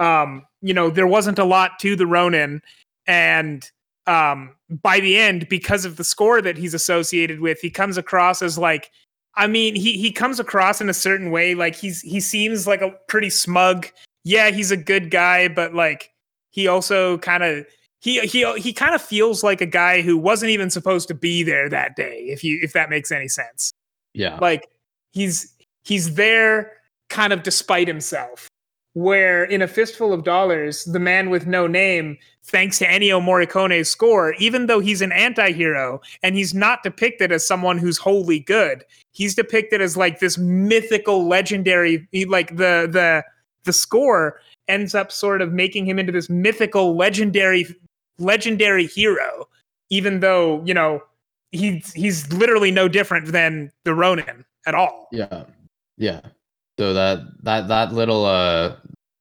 um, you know, there wasn't a lot to the Ronin, and um by the end, because of the score that he's associated with, he comes across as like, I mean, he he comes across in a certain way, like he's he seems like a pretty smug, yeah, he's a good guy, but like he also kind of he he he kind of feels like a guy who wasn't even supposed to be there that day, if you if that makes any sense. Yeah, like he's he's there kind of despite himself. Where in A Fistful of Dollars, the man with no name, thanks to Ennio Morricone's score, even though he's an anti-hero and he's not depicted as someone who's wholly good, he's depicted as like this mythical, legendary, like the the the score ends up sort of making him into this mythical, legendary, legendary hero, even though, you know, he's he's literally no different than the Ronin at all. Yeah, yeah. So that that that little uh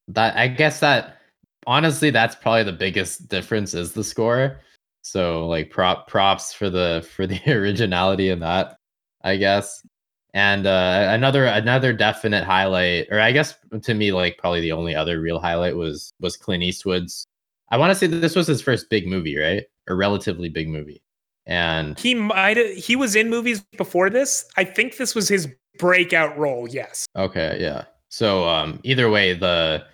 that I guess that honestly that's probably the biggest difference is the score. So like prop props for the for the originality in that, I guess. And uh, another another definite highlight, or I guess to me like probably the only other real highlight was was Clint Eastwood's. I want to say that this was his first big movie, right? A relatively big movie. And he might he was in movies before this. I think this was his breakout role, yes. Okay, yeah. So um either way, the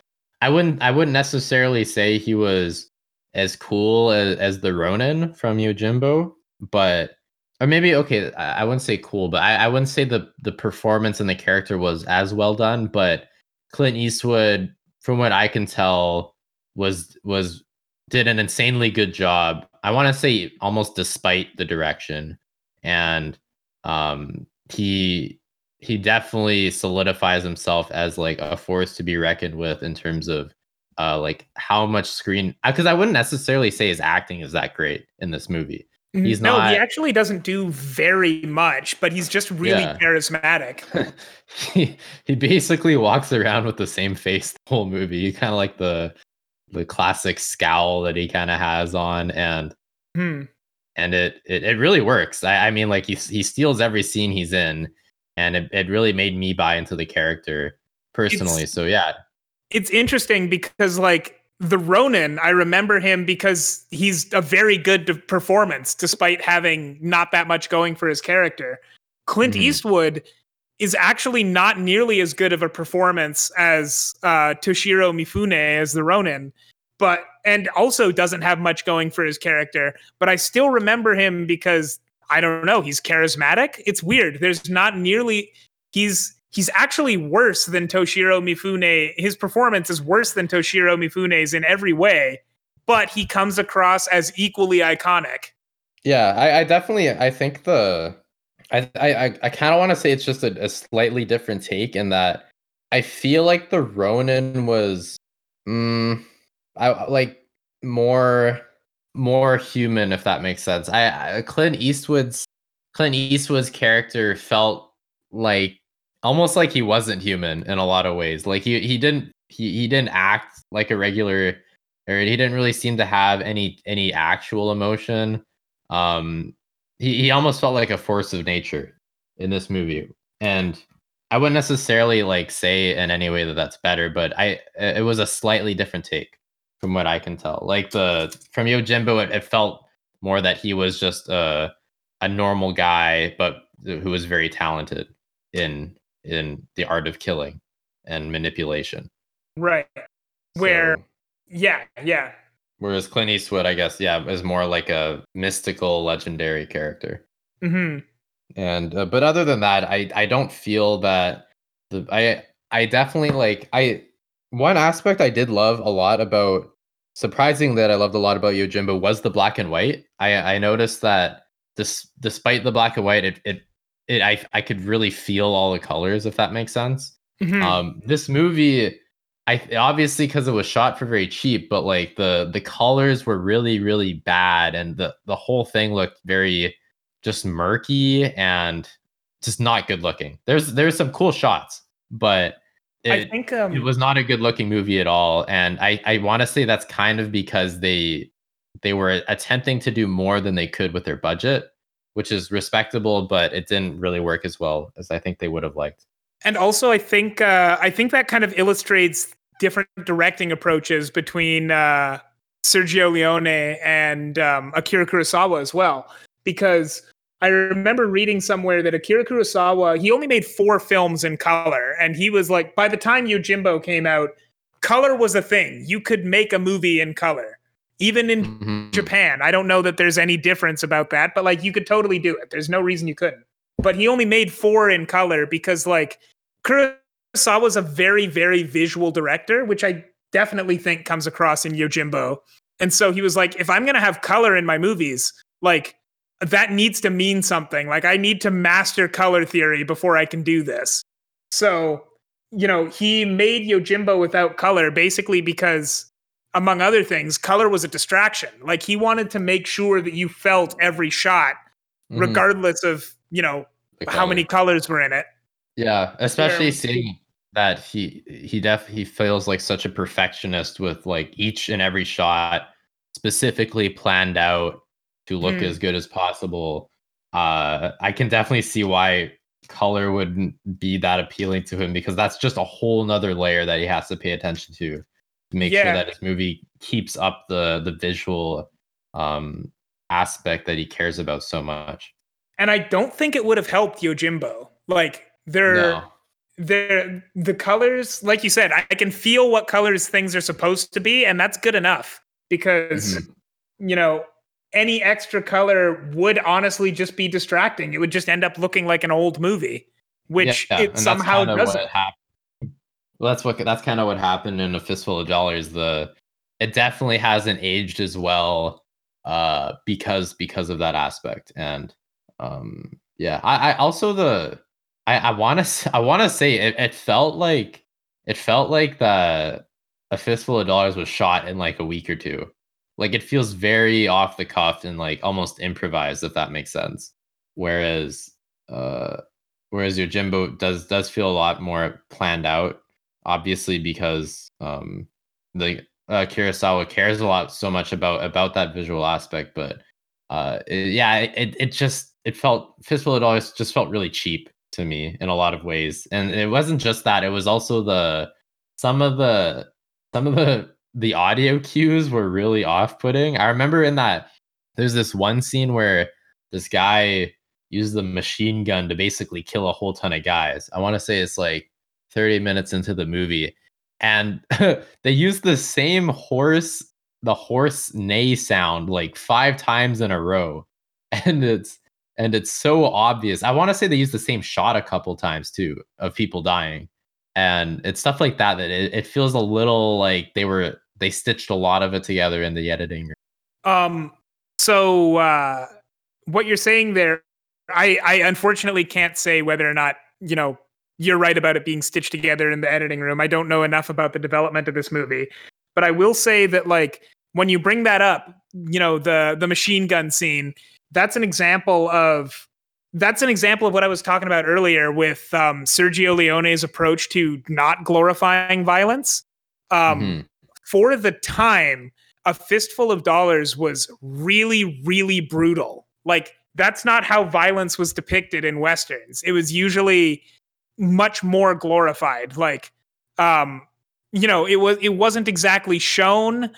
I wouldn't I wouldn't necessarily say he was as cool as, as the Ronin from Yojimbo, but or maybe okay, I, I wouldn't say cool, but I, I wouldn't say the the performance and the character was as well done, but Clint Eastwood, from what I can tell, was was did an insanely good job. I want to say almost despite the direction, and um he He definitely solidifies himself as like a force to be reckoned with in terms of uh, like how much screen, because I wouldn't necessarily say his acting is that great in this movie. He's no, not. He actually doesn't do very much, but he's just really yeah. charismatic. he he basically walks around with the same face the whole movie. You kind of like the the classic scowl that he kind of has on, and hmm. and it, it it really works. I, I mean, like he he steals every scene he's in. And it, it really made me buy into the character personally. It's, so, yeah. It's interesting because, like, the Ronin, I remember him because he's a very good performance, despite having not that much going for his character. Clint mm-hmm. Eastwood is actually not nearly as good of a performance as uh, Toshiro Mifune as the Ronin, but and also doesn't have much going for his character. But I still remember him because... I don't know. He's charismatic. It's weird. There's not nearly. He's he's actually worse than Toshiro Mifune. His performance is worse than Toshiro Mifune's in every way, but he comes across as equally iconic. Yeah, I, I definitely. I think the. I I I kind of want to say it's just a, a slightly different take in that. I feel like the Ronin was mm, I like more more human, if that makes sense. I, I Clint Eastwood's Clint Eastwood's character felt like almost like he wasn't human in a lot of ways. Like he he didn't he, he didn't act like a regular, or he didn't really seem to have any any actual emotion. Um, he, he almost felt like a force of nature in this movie, and I wouldn't necessarily like say in any way that that's better, but I it was a slightly different take from what I can tell. Like the from Yojimbo, it, it felt more that he was just a a normal guy, but who was very talented in in the art of killing and manipulation. Right. Where, so, yeah, yeah. Whereas Clint Eastwood, I guess, yeah, is more like a mystical, legendary character. Mm-hmm. And uh, but other than that, I, I don't feel that the I I definitely like I one aspect I did love a lot about surprising that I loved a lot about Yojimbo was the black and white. I, I noticed that this despite the black and white, it it, it I I could really feel all the colors, if that makes sense. Mm-hmm. Um, this movie, I obviously because it was shot for very cheap, but like the the colors were really really bad, and the the whole thing looked very just murky and just not good looking. There's there's some cool shots, but it, I think, um, it was not a good looking movie at all. And I, I want to say that's kind of because they they were attempting to do more than they could with their budget, which is respectable, but it didn't really work as well as I think they would have liked. And also, I think uh, I think that kind of illustrates different directing approaches between uh, Sergio Leone and um, Akira Kurosawa as well, because I remember reading somewhere that Akira Kurosawa, he only made four films in color. And he was like, by the time Yojimbo came out, color was a thing. You could make a movie in color, even in mm-hmm. Japan. I don't know that there's any difference about that, but like you could totally do it. There's no reason you couldn't. But he only made four in color because like Kurosawa's a very, very visual director, which I definitely think comes across in Yojimbo. And so he was like, if I'm going to have color in my movies, like, that needs to mean something. Like I need to master color theory before I can do this. So, you know, he made Yojimbo without color basically because, among other things, color was a distraction. Like he wanted to make sure that you felt every shot, mm-hmm. regardless of, you know, how many colors were in it. Yeah. Especially Where- seeing that he, he def he feels like such a perfectionist with like each and every shot specifically planned out to look mm. as good as possible. Uh, I can definitely see why color wouldn't be that appealing to him, because that's just a whole nother layer that he has to pay attention to to make yeah. sure that his movie keeps up the the visual um, aspect that he cares about so much. And I don't think it would have helped Yojimbo. Like they're, no. they're the colors, like you said, I, I can feel what colors things are supposed to be, and that's good enough because, mm-hmm. you know, any extra color would honestly just be distracting. It would just end up looking like an old movie, which yeah, yeah. it and somehow that's doesn't. What well, that's what that's kind of what happened in A Fistful of Dollars. The it definitely hasn't aged as well uh, because because of that aspect. And um, yeah, I, I also the I want to I want to say it, it felt like it felt like the A Fistful of Dollars was shot in like a week or two. Like it feels very off the cuff and like almost improvised, if that makes sense. Whereas, uh, whereas Yojimbo does does feel a lot more planned out, obviously, because um, the uh, Kurosawa cares a lot so much about about that visual aspect. But uh, it, yeah, it it just it felt Fistful of Dollars just felt really cheap to me in a lot of ways, and it wasn't just that; it was also the some of the some of the. The audio cues were really off-putting. I remember in that there's this one scene where this guy uses the machine gun to basically kill a whole ton of guys. I want to say it's like thirty minutes into the movie, and they use the same horse, the horse neigh sound like five times in a row, and it's and it's so obvious. I want to say they use the same shot a couple times too of people dying, and it's stuff like that that it, it feels a little like they were. They stitched a lot of it together in the editing. Um. So uh, what you're saying there, I, I unfortunately can't say whether or not, you know, you're right about it being stitched together in the editing room. I don't know enough about the development of this movie, but I will say that, like, when you bring that up, you know, the the machine gun scene, that's an example of that's an example of what I was talking about earlier with um, Sergio Leone's approach to not glorifying violence. Um, mm-hmm. For the time, A Fistful of Dollars was really, really brutal. Like, that's not how violence was depicted in Westerns. It was usually much more glorified. Like, um, you know, it was, it wasn't exactly shown,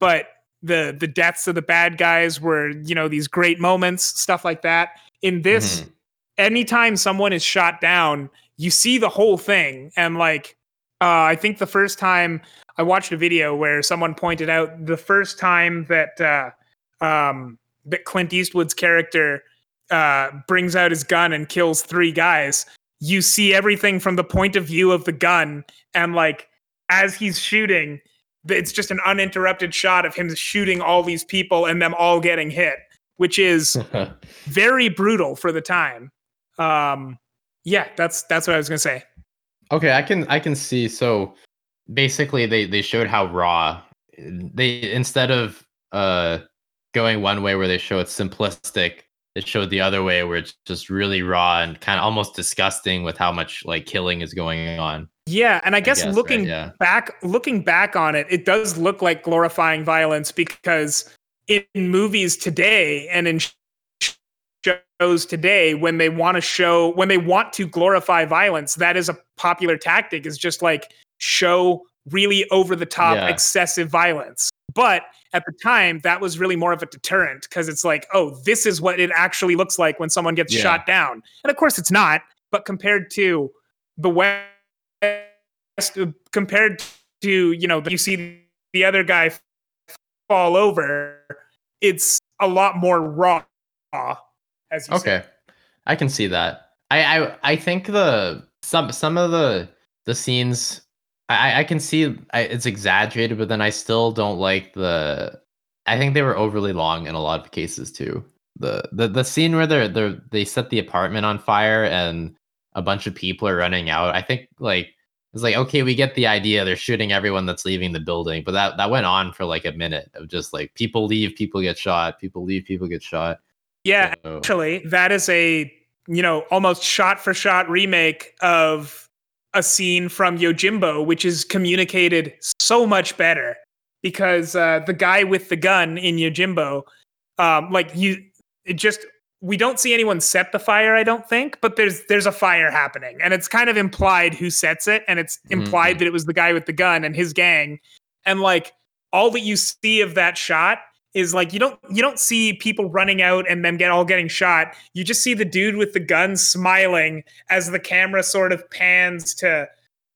but the, the deaths of the bad guys were, you know, these great moments, stuff like that. In this, mm-hmm. anytime someone is shot down, you see the whole thing. And like, uh, I think the first time I watched a video where someone pointed out the first time that, uh, um, that Clint Eastwood's character uh, brings out his gun and kills three guys, you see everything from the point of view of the gun. And like, as he's shooting, it's just an uninterrupted shot of him shooting all these people and them all getting hit, which is very brutal for the time. Um, yeah, that's, that's what I was going to say. Okay. I can, I can see. So basically they, they showed how raw they, instead of, uh, going one way where they show it's simplistic, it showed the other way where it's just really raw and kind of almost disgusting with how much like killing is going on. Yeah. And I guess, I guess looking right, yeah. back, looking back on it, it does look like glorifying violence, because in movies today and in shows today, when they want to show, when they want to glorify violence, that is a popular tactic, is just like show really over the top, yeah. excessive violence. But at the time, that was really more of a deterrent, because it's like, oh, this is what it actually looks like when someone gets yeah. shot down. And of course, it's not. But compared to the West, compared to, you know, you see the other guy fall over, it's a lot more raw, as you okay. say. I can see that. I, I, I think the some some of the the scenes, I, I can see I, it's exaggerated, but then I still don't like the. I think they were overly long in a lot of cases too. The the, the scene where they're, they're they set the apartment on fire and a bunch of people are running out. I think like it's like, okay, we get the idea. They're shooting everyone that's leaving the building, but that that went on for like a minute of just like people leave, people get shot, people leave, people get shot. Yeah, so. Actually, that is a you know almost shot for shot remake of a scene from Yojimbo, which is communicated so much better, because uh, the guy with the gun in Yojimbo, um, like you, it just we don't see anyone set the fire, I don't think, but there's there's a fire happening, and it's kind of implied who sets it, and it's implied mm-hmm. that it was the guy with the gun and his gang, and like all that you see of that shot is like you don't you don't see people running out and them get all getting shot. You just see the dude with the gun smiling as the camera sort of pans to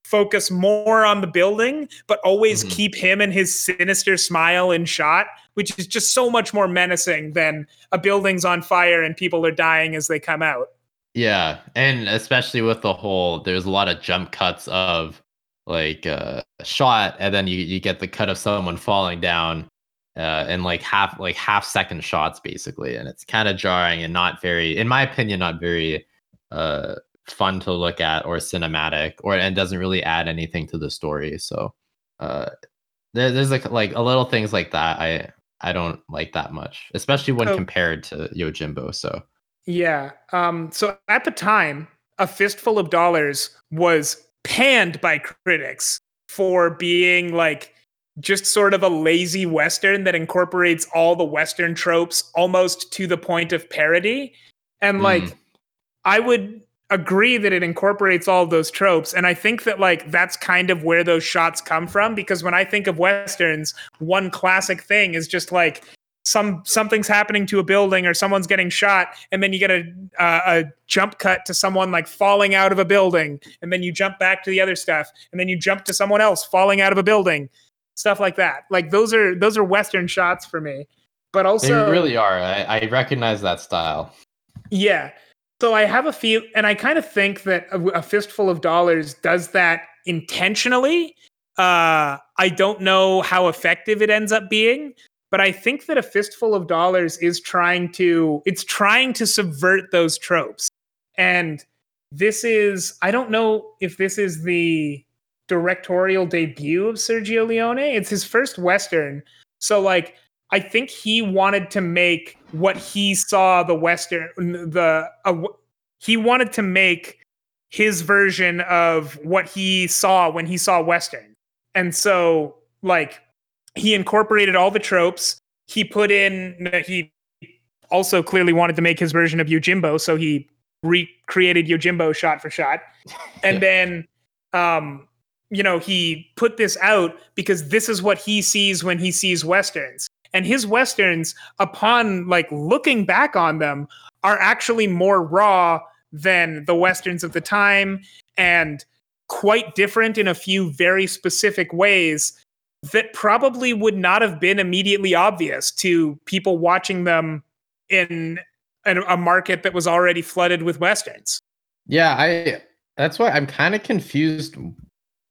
focus more on the building, but always mm-hmm. keep him and his sinister smile in shot, which is just so much more menacing than a building's on fire and people are dying as they come out. Yeah, and especially with the whole, there's a lot of jump cuts of like uh, a shot, and then you you get the cut of someone falling down. Uh, and like half like half second shots basically, and it's kind of jarring and not very, in my opinion, not very uh, fun to look at or cinematic, or and doesn't really add anything to the story. So uh, there, there's like like a little things like that I I don't like that much, especially when oh. compared to Yojimbo. So yeah, um, so at the time, A Fistful of Dollars was panned by critics for being like just sort of a lazy Western that incorporates all the Western tropes almost to the point of parody. And like, mm. I would agree that it incorporates all those tropes. And I think that like, that's kind of where those shots come from, because when I think of Westerns, one classic thing is just like some, something's happening to a building or someone's getting shot. And then you get a, uh, a jump cut to someone like falling out of a building. And then you jump back to the other stuff. And then you jump to someone else falling out of a building. Stuff like that. Like those are those are Western shots for me, but also they really are. I, I recognize that style. Yeah. So I have a few, and I kind of think that a, a Fistful of Dollars does that intentionally. Uh, I don't know how effective it ends up being, but I think that A Fistful of Dollars is trying to it's trying to subvert those tropes, and This is, I don't know if this is the directorial debut of Sergio Leone. It's his first Western. So like, I think he wanted to make what he saw the Western, the, uh, he wanted to make his version of what he saw when he saw Western. And so like he incorporated all the tropes. He put in, he also clearly wanted to make his version of Yojimbo. So he recreated Yojimbo shot for shot. And then, um, you know, he put this out because this is what he sees when he sees Westerns. And his Westerns, upon like looking back on them, are actually more raw than the Westerns of the time, and quite different in a few very specific ways that probably would not have been immediately obvious to people watching them in a, a market that was already flooded with Westerns. Yeah, I. That's why I'm kind of confused.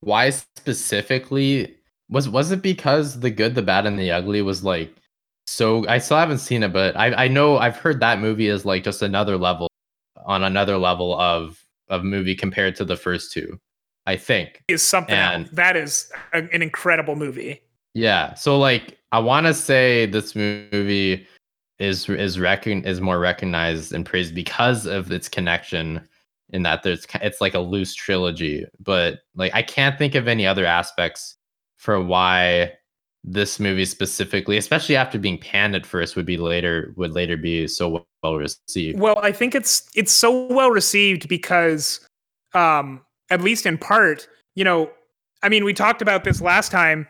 Why specifically was was it because The Good, The Bad, and The Ugly was like so? I still haven't seen it, but I, I know I've heard that movie is like just another level on another level of of movie compared to the first two. I think is something and, else. That is a, an incredible movie. Yeah, so like I want to say this movie is is recon is more recognized and praised because of its connection. In that there's it's like a loose trilogy, but like I can't think of any other aspects for why this movie specifically, especially after being panned at first, would be later would later be so well received. Well, I think it's it's so well received because, um, at least in part, you know, I mean, we talked about this last time.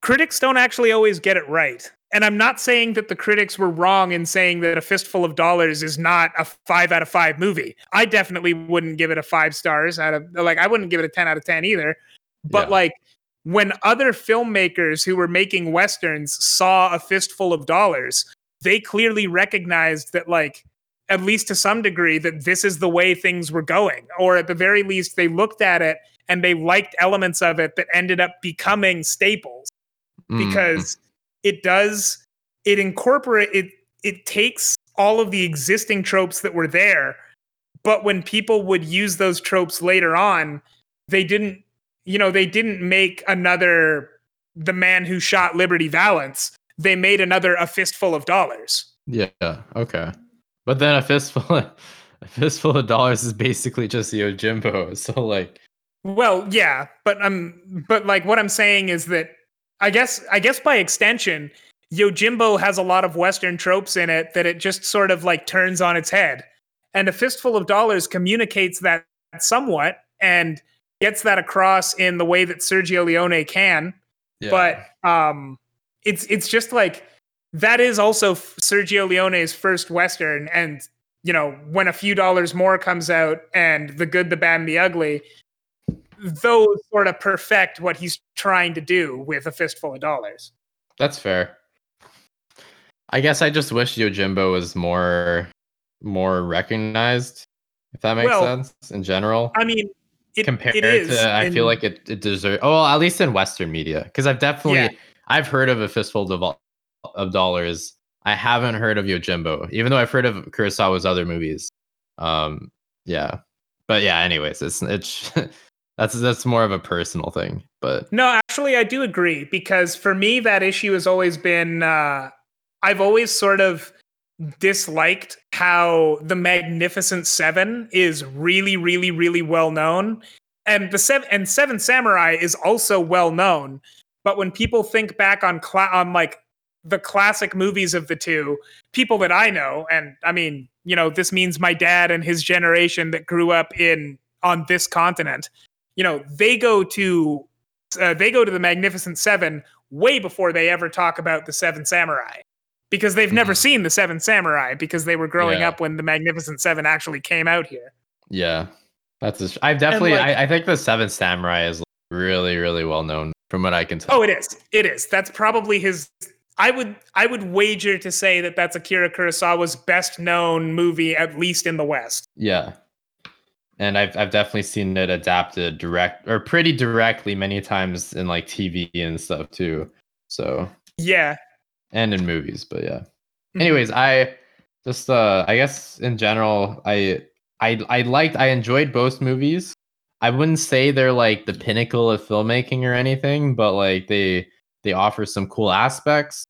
Critics don't actually always get it right, and I'm not saying that the critics were wrong in saying that A Fistful of Dollars is not a five out of five movie. I definitely wouldn't give it a five stars out of like, I wouldn't give it a ten out of ten either. But yeah. Like when other filmmakers who were making Westerns saw A Fistful of Dollars, they clearly recognized that like, at least to some degree, that this is the way things were going, or at the very least they looked at it and they liked elements of it that ended up becoming staples because mm. It does, it incorporate, it it takes all of the existing tropes that were there, but when people would use those tropes later on, they didn't, you know, they didn't make another The Man Who Shot Liberty Valance. They made another A Fistful of Dollars. Yeah, okay. But then a fistful, a fistful of dollars is basically just Yojimbo. So like, well, yeah, but I'm, but like what I'm saying is that I guess I guess by extension, Yojimbo has a lot of Western tropes in it that it just sort of like turns on its head. And A Fistful of Dollars communicates that somewhat and gets that across in the way that Sergio Leone can. Yeah. But um, it's it's just like that is also Sergio Leone's first Western. And, you know, when A Few Dollars More comes out and The Good, The Bad, and The Ugly, those sort of perfect what he's trying to do with A Fistful of Dollars. That's fair. I guess I just wish Yojimbo was more more recognized, if that makes well, sense, in general. I mean, it, compared it is, to, I and, feel like it, it deserves, oh, at least in Western media, because I've definitely, yeah. I've heard of A Fistful of, of Dollars. I haven't heard of Yojimbo, even though I've heard of Kurosawa's other movies. Um, yeah. But yeah, anyways, it's it's... That's that's more of a personal thing, but no, actually, I do agree because for me, that issue has always been. Uh, I've always sort of disliked how The Magnificent Seven is really, really, really well known, and the seven and Seven Samurai is also well known. But when people think back on cl- on like the classic movies of the two, people that I know, and I mean, you know, this means my dad and his generation that grew up in on this continent. You know, they go to uh, they go to The Magnificent Seven way before they ever talk about The Seven Samurai because they've never mm. seen The Seven Samurai because they were growing yeah. up when The Magnificent Seven actually came out here. Yeah, that's a sh- I've definitely like, I, I think The Seven Samurai is really, really well known from what I can tell. Oh, it is. It is. That's probably his. I would I would wager to say that that's Akira Kurosawa's best known movie, at least in the West. Yeah. And I've I've definitely seen it adapted direct or pretty directly many times in like T V and stuff too. So yeah, and in movies, but yeah. Mm-hmm. Anyways, I just uh, I guess in general, I I I liked I enjoyed both movies. I wouldn't say they're like the pinnacle of filmmaking or anything, but like they they offer some cool aspects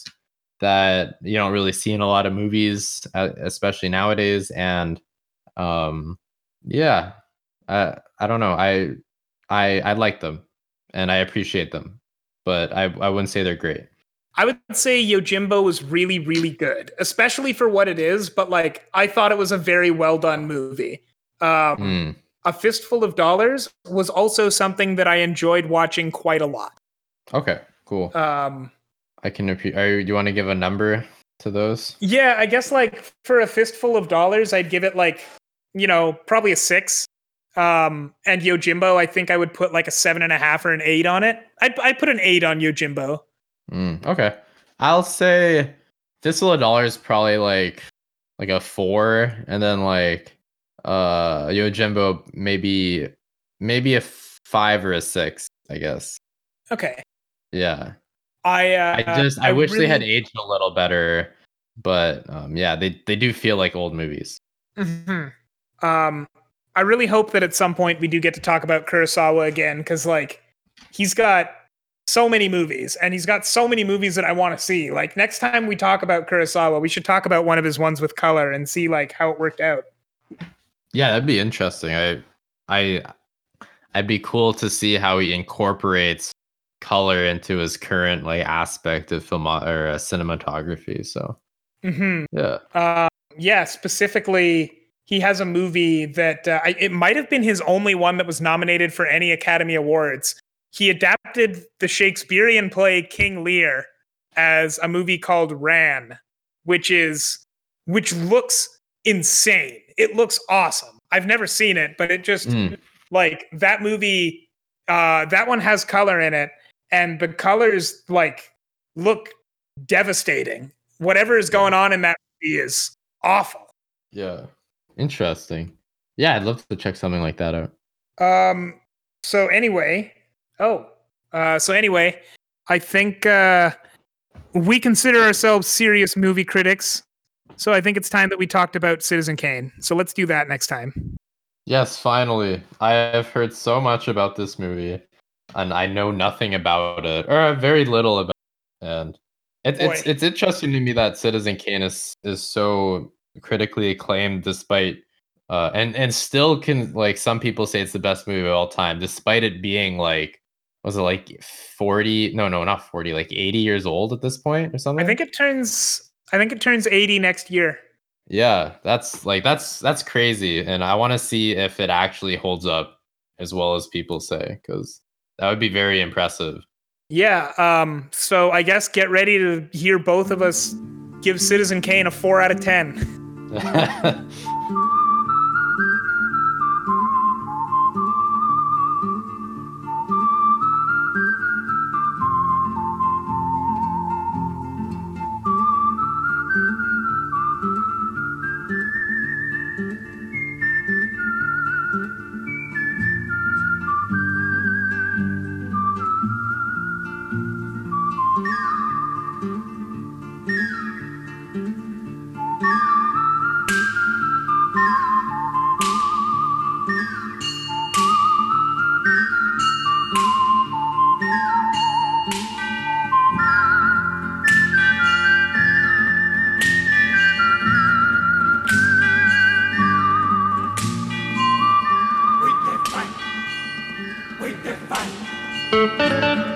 that you don't really see in a lot of movies, especially nowadays. And um, yeah, I, I don't know. I I I like them and I appreciate them, but I, I wouldn't say they're great. I would say Yojimbo was really, really good, especially for what it is. But like, I thought it was a very well done movie. Um, mm. A Fistful of Dollars was also something that I enjoyed watching quite a lot. Okay, cool. Um, I can. Are, you want to give a number to those? Yeah, I guess like for A Fistful of Dollars, I'd give it like, you know, probably a six. Um, and Yojimbo, I think I would put like a seven and a half or an eight on it. I'd, I'd put an eight on Yojimbo. Mm, okay, I'll say Fistful of Dollars probably like like a four, and then like uh Yojimbo maybe maybe a five or a six, I guess. Okay. Yeah. I uh, I just I, I wish really... they had aged a little better, but um, yeah, they they do feel like old movies. Mm-hmm. Um, I really hope that at some point we do get to talk about Kurosawa again, because like he's got so many movies and he's got so many movies that I want to see. Like next time we talk about Kurosawa, we should talk about one of his ones with color and see like how it worked out. Yeah, that'd be interesting. I, I, I'd be cool to see how he incorporates color into his current like aspect of film or uh, cinematography. So mm-hmm. yeah, uh, yeah. Specifically, he has a movie that uh, I, it might have been his only one that was nominated for any Academy Awards. He adapted the Shakespearean play King Lear as a movie called Ran, which is which looks insane. It looks awesome. I've never seen it, but it just mm. like that movie, uh, that one has color in it, and the colors like look devastating. Whatever is going on in that movie is awful. Yeah. Interesting. Yeah, I'd love to check something like that out. Um, so anyway. Oh, uh, so anyway, I think uh, we consider ourselves serious movie critics. So I think it's time that we talked about Citizen Kane. So let's do that next time. Yes, finally. I have heard so much about this movie and I know nothing about it, or very little about it. And it, it's it's interesting to me that Citizen Kane is, is so critically acclaimed despite uh, and, and still can, like some people say it's the best movie of all time, despite it being like, was it like forty? No, no, not forty. Like eighty years old at this point or something. I think it turns. I think it turns eighty next year. Yeah, that's like that's that's crazy, and I want to see if it actually holds up as well as people say, because that would be very impressive. Yeah. Um. So I guess get ready to hear both of us give Citizen Kane a four out of ten. Bye.